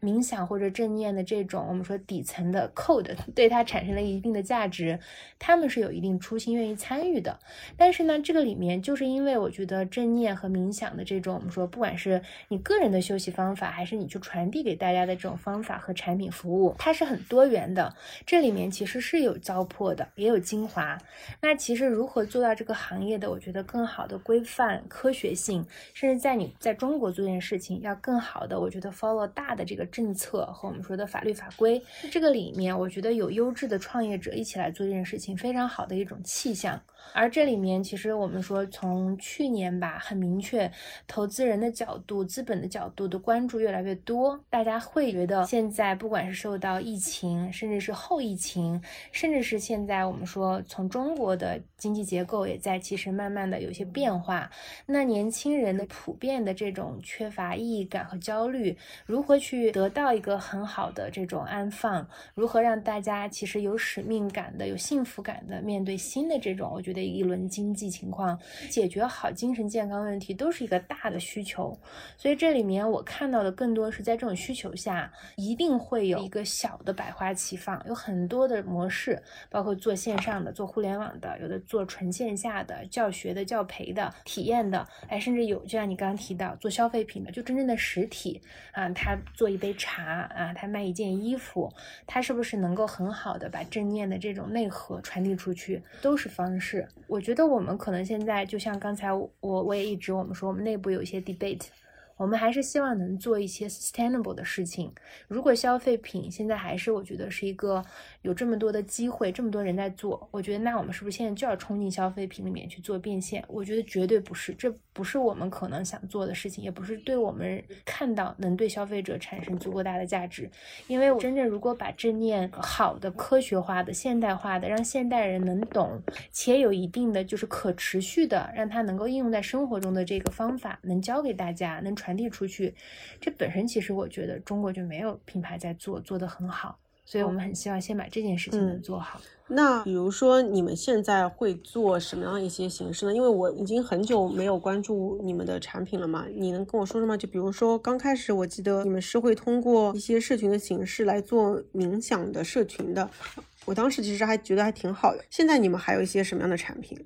冥想或者正念的这种我们说底层的 code 对它产生了一定的价值，他们是有一定初心愿意参与的。但是呢，这个里面就是因为我觉得正念和冥想的这种我们说不管是你个人的休息方法，还是你去传递给大家的这种方法和产品服务，它是很多元的，这里面其实是有糟粕的也有精华。那其实如何做到这个行业的我觉得更好的规范科学性，甚至在你在中国做这件事情要更好的我觉得 follow 大的这个政策和我们说的法律法规，这个里面我觉得有优质的创业者一起来做这件事情非常好的一种气象。而这里面其实我们说从去年吧，很明确投资人的角度资本的角度的关注越来越多，大家会觉得现在不管是受到疫情甚至是后疫情，甚至是现在我们说从中国的经济结构也在其实慢慢的有些变化，那年轻人的普遍的这种缺乏意义感和焦虑，如何去得到一个很好的这种安放，如何让大家其实有使命感的有幸福感的面对新的这种我觉得一轮经济情况，解决好精神健康问题都是一个大的需求。所以这里面我看到的更多是在这种需求下一定会有一个小的百花齐放，有很多的模式，包括做线上的做互联网的，有的做纯线下的教学的教培的体验的，甚至有就像你刚刚提到做消费品的，就真正的实体啊，他做一杯茶啊，他卖一件衣服，他是不是能够很好的把正念的这种内核传递出去，都是方式。我觉得我们可能现在就像刚才我也一直我们说我们内部有一些 debate， 我们还是希望能做一些 sustainable 的事情。如果消费品现在还是我觉得是一个有这么多的机会，这么多人在做，我觉得那我们是不是现在就要冲进消费品里面去做变现？我觉得绝对不是，这不是我们可能想做的事情，也不是对我们看到能对消费者产生足够大的价值。因为我真正如果把正念好的科学化的现代化的让现代人能懂且有一定的就是可持续的让它能够应用在生活中的这个方法能教给大家能传递出去，这本身其实我觉得中国就没有品牌在做得很好，所以我们很希望先把这件事情能做好。那比如说你们现在会做什么样一些形式呢？因为我已经很久没有关注你们的产品了嘛，你能跟我说说吗？就比如说刚开始我记得你们是会通过一些社群的形式来做冥想的社群的，我当时其实还觉得还挺好的。现在你们还有一些什么样的产品？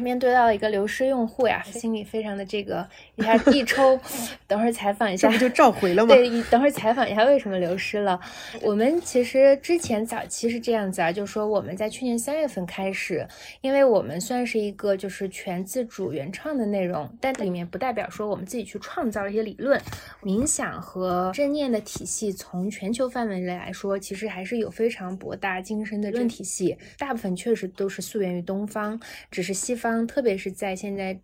面对到一个流失用户呀，心里非常的这个一下一抽等会儿采访一下，这不就召回了吗？对，等会儿采访一下为什么流失了。我们其实之前早期是这样子啊，就是说我们在去年3月份开始，因为我们算是一个就是全自主原创的内容，但里面不代表说我们自己去创造一些理论。冥想和正念的体系从全球范围来说其实还是有非常博大精深的理论体系，大部分确实都是溯源于东方，只是西方特别是在现在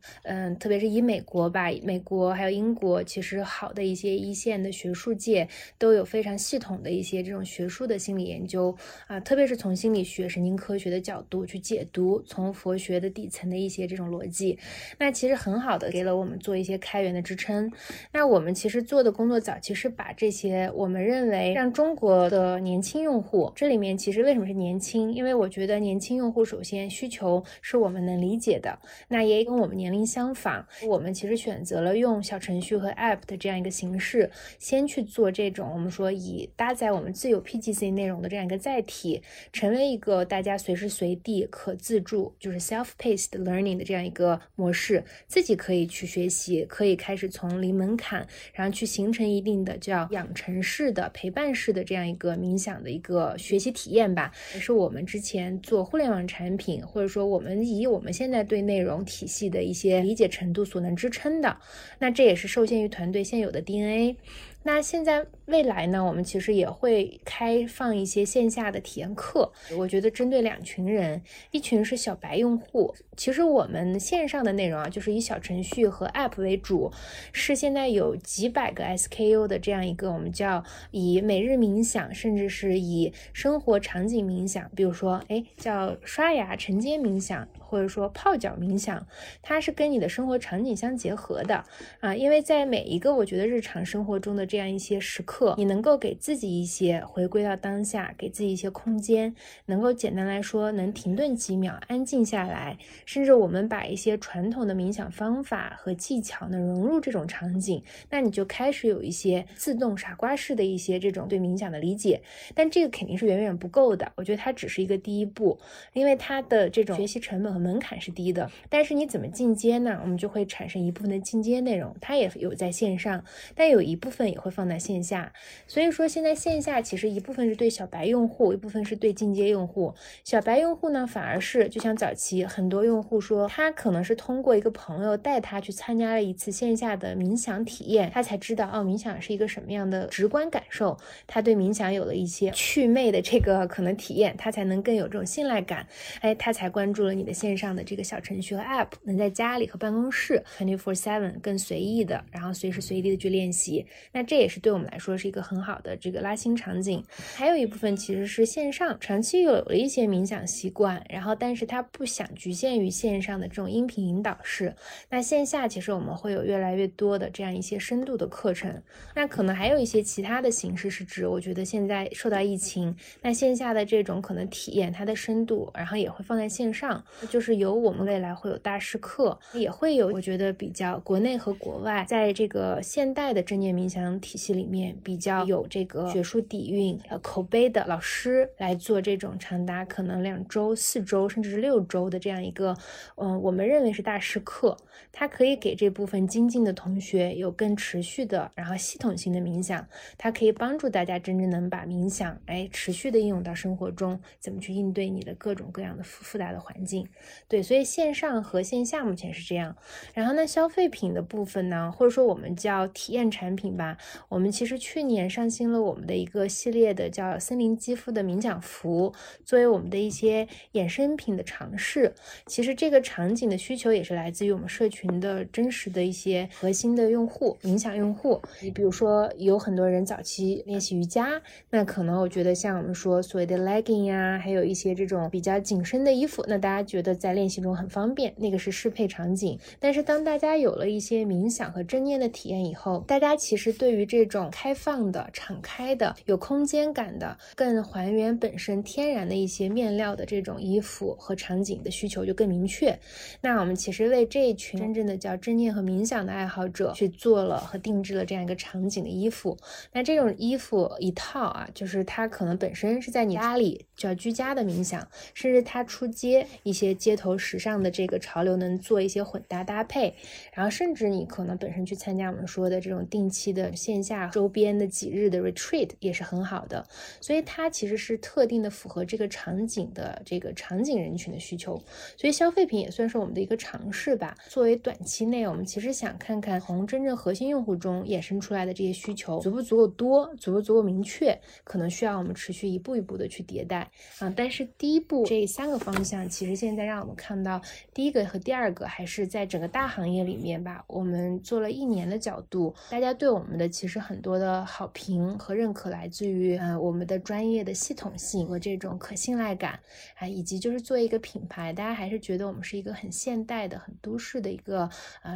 特别是以美国吧，美国还有英国其实好的一些一线的学术界都有非常系统的一些这种学术的心理研究啊，特别是从心理学神经科学的角度去解读从佛学的底层的一些这种逻辑，那其实很好的给了我们做一些开源的支撑。那我们其实做的工作早期是把这些我们认为让中国的年轻用户，这里面其实为什么是年轻，因为我觉得年轻用户首先需求是我们能理解的，那也跟我们年龄相仿，我们其实选择了用小程序和 app 的这样一个形式先去做这种我们说以搭载我们自有 PTC 内容的这样一个载体，成为一个大家随时随地可自助就是 self-paced learning 的这样一个模式，自己可以去学习，可以开始从零门槛，然后去形成一定的叫养成式的陪伴式的这样一个冥想的一个学习体验吧。是我们之前做互联网产品或者说我们以我们现在对内容体系的一些理解程度所能支撑的，那这也是受限于团队现有的 DNA。那现在未来呢，我们其实也会开放一些线下的体验课，我觉得针对2群人，一群是小白用户，其实我们线上的内容啊，就是以小程序和 app 为主，是现在有几百个 SKU 的这样一个我们叫以每日冥想甚至是以生活场景冥想，比如说叫刷牙晨间冥想或者说泡脚冥想，它是跟你的生活场景相结合的啊，因为在每一个我觉得日常生活中的这这样一些时刻，你能够给自己一些回归到当下，给自己一些空间，能够简单来说能停顿几秒，安静下来，甚至我们把一些传统的冥想方法和技巧呢融入这种场景，那你就开始有一些自动傻瓜式的一些这种对冥想的理解。但这个肯定是远远不够的，我觉得它只是一个第一步，因为它的这种学习成本和门槛是低的，但是你怎么进阶呢？我们就会产生一部分的进阶内容，它也有在线上，但有一部分也会放在线下。所以说现在线下其实一部分是对小白用户，一部分是对进阶用户。小白用户呢，反而是就像早期很多用户说，他可能是通过一个朋友带他去参加了一次线下的冥想体验，他才知道哦，冥想是一个什么样的直观感受，他对冥想有了一些趣味的这个可能体验，他才能更有这种信赖感，哎，他才关注了你的线上的这个小程序和 app， 能在家里和办公室 24/7 更随意的，然后随时随地的去练习。那这也是对我们来说是一个很好的这个拉新场景。还有一部分其实是线上长期有了一些冥想习惯，然后但是他不想局限于线上的这种音频引导式，那线下其实我们会有越来越多的这样一些深度的课程。那可能还有一些其他的形式是指，我觉得现在受到疫情，那线下的这种可能体验它的深度，然后也会放在线上，就是由我们未来会有大师课，也会有我觉得比较国内和国外在这个现代的正念冥想体系里面比较有这个学术底蕴口碑的老师来做这种长达可能2周、4周甚至是6周的这样一个我们认为是大师课，它可以给这部分精进的同学有更持续的然后系统性的冥想，它可以帮助大家真正能把冥想持续的应用到生活中，怎么去应对你的各种各样的复杂的环境。对，所以线上和线下目前是这样。然后呢，消费品的部分呢，或者说我们叫体验产品吧，我们其实去年上新了我们的一个系列的叫森林肌肤的冥想服，作为我们的一些衍生品的尝试。其实这个场景的需求也是来自于我们社群的真实的一些核心的用户，冥想用户。比如说有很多人早期练习瑜伽，那可能我觉得像我们说所谓的 legging 啊，还有一些这种比较紧身的衣服，那大家觉得在练习中很方便，那个是适配场景。但是当大家有了一些冥想和正念的体验以后，大家其实对于这种开放的、敞开的、有空间感的、更还原本身天然的一些面料的这种衣服和场景的需求就更明确。那我们其实为这一群真正的叫正念和冥想的爱好者去做了和定制了这样一个场景的衣服。那这种衣服一套啊，就是它可能本身是在你家里叫居家的冥想，甚至它出街一些街头时尚的这个潮流能做一些混搭搭配，然后甚至你可能本身去参加我们说的这种定期的线下周边的几日的 retreat 也是很好的。所以它其实是特定的符合这个场景的这个场景人群的需求。所以消费品也算是我们的一个尝试吧，作为短期内我们其实想看看从真正核心用户中衍生出来的这些需求足不足够多，足不足够明确，可能需要我们持续一步一步的去迭代啊。但是第一步这三个方向其实现在让我们看到第一个和第二个还是在整个大行业里面吧，我们做了1年的角度，大家对我们的其实很多的好评和认可来自于我们的专业的系统性和这种可信赖感啊，以及就是做一个品牌，大家还是觉得我们是一个很现代的、很都市的一个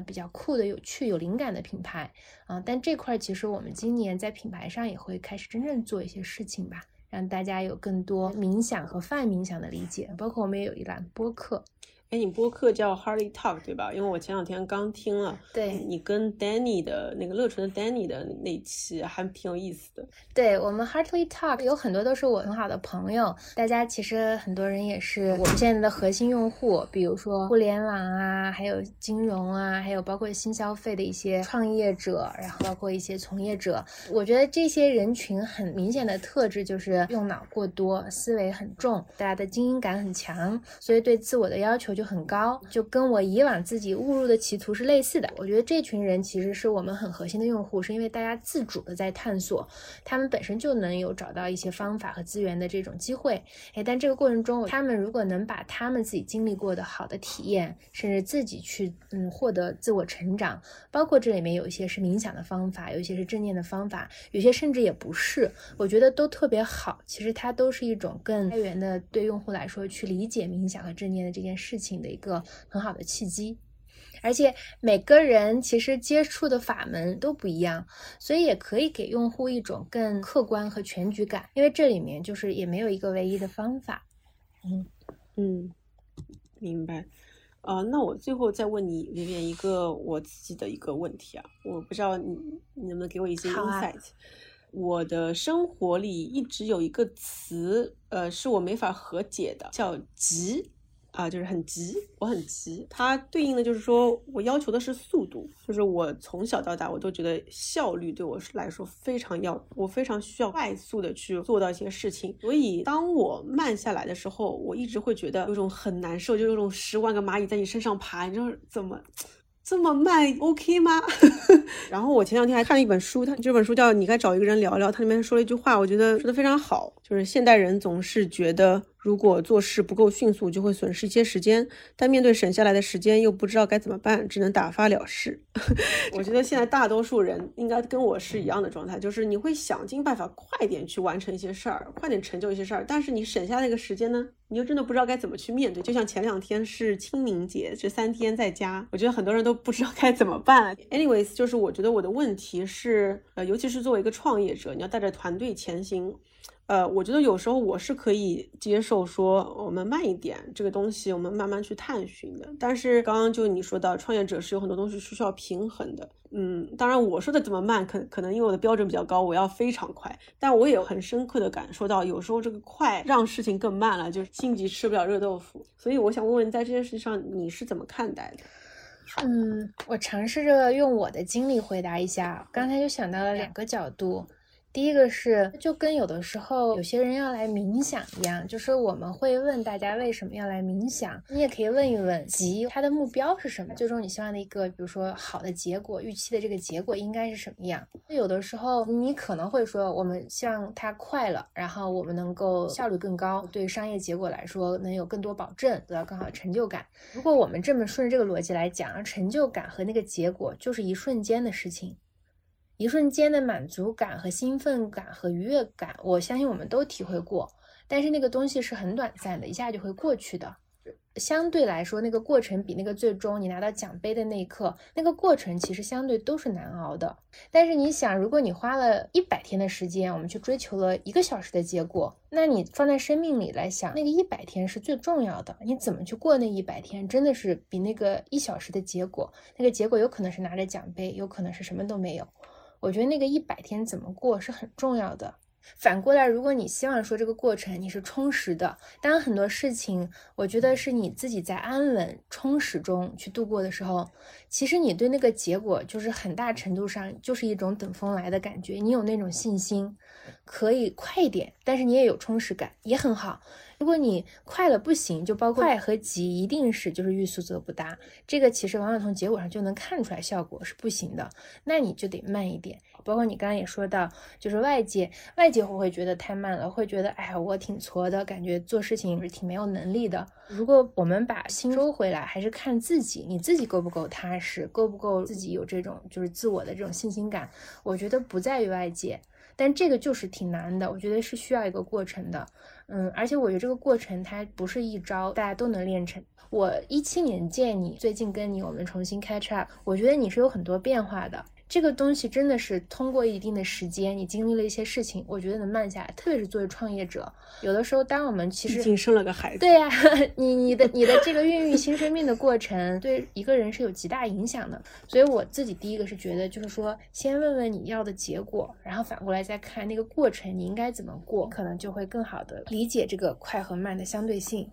比较酷的、有趣、有灵感的品牌啊。但这块其实我们今年在品牌上也会开始真正做一些事情吧，让大家有更多冥想和泛冥想的理解，包括我们也有一栏播客。哎，你播客叫 Heartly Talk 对吧？因为我前两天刚听了，对，你跟 Danny 的那个乐纯的 Danny 的那期还挺有意思的。对，我们 Heartly Talk 有很多都是我很好的朋友，大家其实很多人也是我们现在的核心用户，比如说互联网啊，还有金融啊，还有包括新消费的一些创业者，然后包括一些从业者。我觉得这些人群很明显的特质就是用脑过多，思维很重，大家的精英感很强，所以对自我的要求就很高，就跟我以往自己误入的歧途是类似的。我觉得这群人其实是我们很核心的用户，是因为大家自主的在探索，他们本身就能有找到一些方法和资源的这种机会。但这个过程中，他们如果能把他们自己经历过的好的体验，甚至自己去获得自我成长，包括这里面有一些是冥想的方法，有一些是正念的方法，有些甚至也不是，我觉得都特别好。其实它都是一种更开源的，对用户来说去理解冥想和正念的这件事情的一个很好的契机。而且每个人其实接触的法门都不一样，所以也可以给用户一种更客观和全局感，因为这里面就是也没有一个唯一的方法。明白。那我最后再问你Vivienne一个我自己的一个问题啊，我不知道你能不能给我一些 insight。我的生活里一直有一个词，是我没法和解的，叫急啊，就是很急，我很急。它对应的就是说我要求的是速度，就是我从小到大我都觉得效率对我来说非常要，我非常需要快速的去做到一些事情。所以当我慢下来的时候，我一直会觉得有种很难受，就有种10万个蚂蚁在你身上爬，你知道怎么这么慢 OK 吗？然后我前两天还看了一本书，它这本书叫《你该找一个人聊聊》，它里面说了一句话，我觉得说的非常好，就是现代人总是觉得如果做事不够迅速就会损失一些时间，但面对省下来的时间又不知道该怎么办，只能打发了事。我觉得现在大多数人应该跟我是一样的状态，就是你会想尽办法快点去完成一些事儿，快点成就一些事儿，但是你省下那个时间呢，你又真的不知道该怎么去面对。就像前2天是清明节，这3天在家，我觉得很多人都不知道该怎么办。 anyways， 就是我觉得我的问题是，尤其是作为一个创业者，你要带着团队前行，我觉得有时候我是可以接受说我们慢一点，这个东西我们慢慢去探寻的。但是刚刚就你说到创业者是有很多东西是需要平衡的。当然我说的这么慢可能因为我的标准比较高，我要非常快，但我也很深刻的感受到有时候这个快让事情更慢了，就是心急吃不了热豆腐。所以我想问问在这件事情上你是怎么看待的？我尝试着用我的经历回答一下，刚才就想到了2个角度。第一个是就跟有的时候有些人要来冥想一样，就是我们会问大家为什么要来冥想，你也可以问一问急它的目标是什么，最终你希望的一个比如说好的结果，预期的这个结果应该是什么样。有的时候你可能会说我们希望它快了，然后我们能够效率更高，对商业结果来说能有更多保证，得到更好的成就感。如果我们这么顺着这个逻辑来讲，成就感和那个结果就是一瞬间的事情，一瞬间的满足感和兴奋感和愉悦感，我相信我们都体会过，但是那个东西是很短暂的，一下就会过去的。相对来说那个过程比那个最终你拿到奖杯的那一刻那个过程其实相对都是难熬的。但是你想，如果你花了100天的时间，我们去追求了1个小时的结果，那你放在生命里来想，那个100天是最重要的，你怎么去过那100天真的是比那个1小时的结果，那个结果有可能是拿着奖杯，有可能是什么都没有。我觉得那个100天怎么过是很重要的。反过来，如果你希望说这个过程你是充实的，当然很多事情我觉得是你自己在安稳充实中去度过的时候，其实你对那个结果就是很大程度上就是一种等风来的感觉，你有那种信心可以快一点，但是你也有充实感，也很好。如果你快了不行，就包括快和急一定是就是欲速则不达，这个其实往往从结果上就能看出来效果是不行的，那你就得慢一点。包括你刚刚也说到，就是外界会觉得太慢了，会觉得哎我挺挫的，感觉做事情是挺没有能力的。如果我们把心收回来，还是看自己，你自己够不够踏实，够不够自己有这种就是自我的这种信心感，我觉得不在于外界，但这个就是挺难的，我觉得是需要一个过程的。而且我觉得这个过程它不是一招大家都能练成。我2017年见你，最近跟你我们重新 catch up， 我觉得你是有很多变化的，这个东西真的是通过一定的时间你经历了一些事情，我觉得能慢下来。特别是作为创业者，有的时候当我们其实已经生了个孩子，对呀、你的这个孕育新生命的过程对一个人是有极大影响的。所以我自己第一个是觉得就是说先问问你要的结果，然后反过来再看那个过程你应该怎么过，可能就会更好的理解这个快和慢的相对性。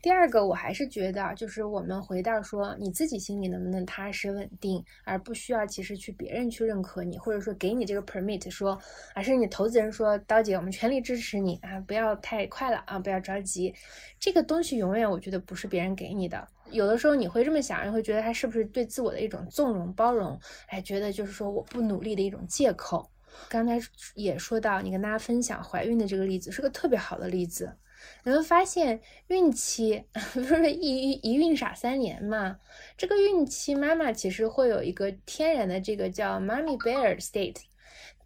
第二个我还是觉得就是我们回到说你自己心里能不能踏实稳定，而不需要其实去别人去认可你，或者说给你这个 permit 说，而是你投资人说刀姐我们全力支持你啊，不要太快了啊，不要着急。这个东西永远我觉得不是别人给你的。有的时候你会这么想，你会觉得他是不是对自我的一种纵容包容，还觉得就是说我不努力的一种借口。刚才也说到你跟大家分享怀孕的这个例子是个特别好的例子，你会发现孕期不是一孕傻3年嘛？这个孕期妈妈其实会有一个天然的这个叫 mommy bear state，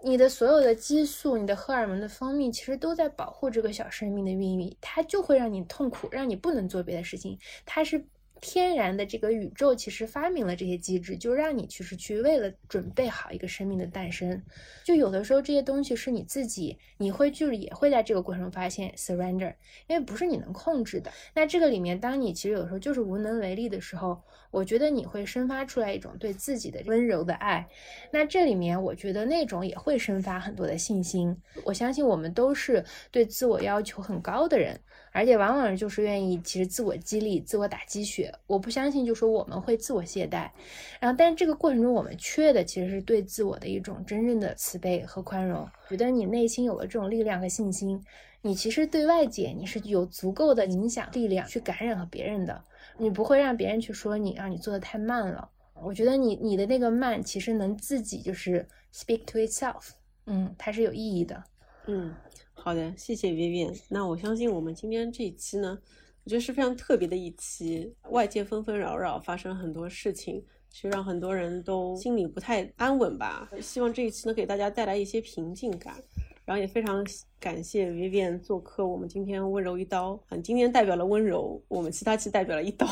你的所有的激素你的荷尔蒙的分泌其实都在保护这个小生命的孕育，它就会让你痛苦，让你不能做别的事情，它是天然的这个宇宙其实发明了这些机制，就让你其实去为了准备好一个生命的诞生。就有的时候这些东西是你自己，你会就是也会在这个过程中发现 surrender， 因为不是你能控制的。那这个里面当你其实有时候就是无能为力的时候，我觉得你会生发出来一种对自己的温柔的爱。那这里面我觉得那种也会生发很多的信心。我相信我们都是对自我要求很高的人，而且往往就是愿意其实自我激励、自我打鸡血。我不相信就说我们会自我懈怠，然后但这个过程中我们缺的其实是对自我的一种真正的慈悲和宽容。觉得你内心有了这种力量和信心，你其实对外界你是有足够的影响力量去感染和别人的，你不会让别人去说你啊，你做的太慢了。我觉得你的那个慢其实能自己就是 speak to itself， 它是有意义的。好的，谢谢 Vivienne。 那我相信我们今天这一期呢，我觉得是非常特别的一期，外界纷纷扰扰发生很多事情，其实让很多人都心里不太安稳吧。希望这一期呢给大家带来一些平静感，然后也非常感谢 Vivienne 做客我们今天温柔一刀，今天代表了温柔，我们其他期代表了一刀。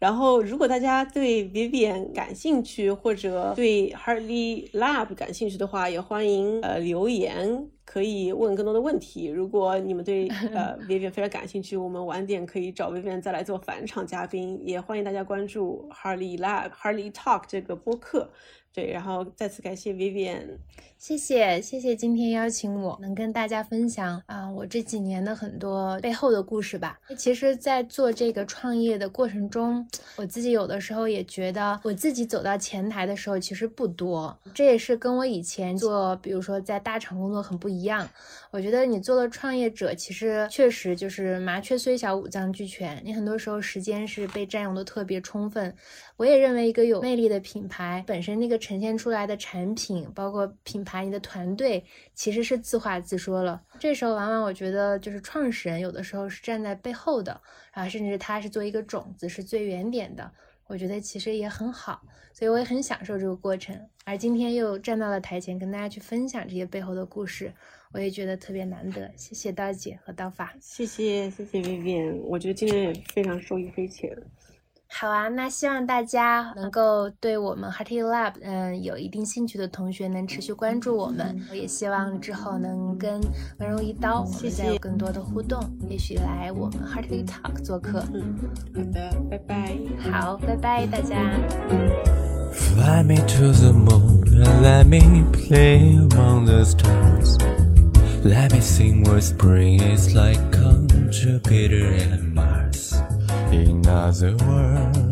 然后如果大家对 Vivienne 感兴趣或者对 HeartlyLab 感兴趣的话，也欢迎留言，可以问更多的问题。如果你们对Vivienne 非常感兴趣，我们晚点可以找 Vivienne 再来做返场嘉宾。也欢迎大家关注 HeartlyLab Heartly Talk 这个播客。对，然后再次感谢 Vivienne， 谢谢今天邀请我能跟大家分享我这几年的很多背后的故事吧。其实在做这个创业的过程中，我自己有的时候也觉得我自己走到前台的时候其实不多，这也是跟我以前做比如说在大厂工作很不一样。我觉得你做了创业者，其实确实就是麻雀虽小五脏俱全，你很多时候时间是被占用的特别充分。我也认为一个有魅力的品牌本身那个呈现出来的产品，包括品牌你的团队其实是自话自说了。这时候往往我觉得就是创始人有的时候是站在背后的，甚至他是做一个种子，是最原点的，我觉得其实也很好，所以我也很享受这个过程。而今天又站到了台前跟大家去分享这些背后的故事，我也觉得特别难得。谢谢刀姐和刀法，谢谢 Vivienne， 我觉得今天也非常受益匪浅。好啊，那希望大家能够对我们 HeartlyLab 有一定兴趣的同学能持续关注我们。我也希望之后能跟温柔一刀我们再有更多的互动，也许来我们 Heartly Talk 做客。好的，拜拜。好，拜拜大家。Fly me to the moon and let me play among the stars. Let me sing what spring is like on Jupiter and Mars. In other words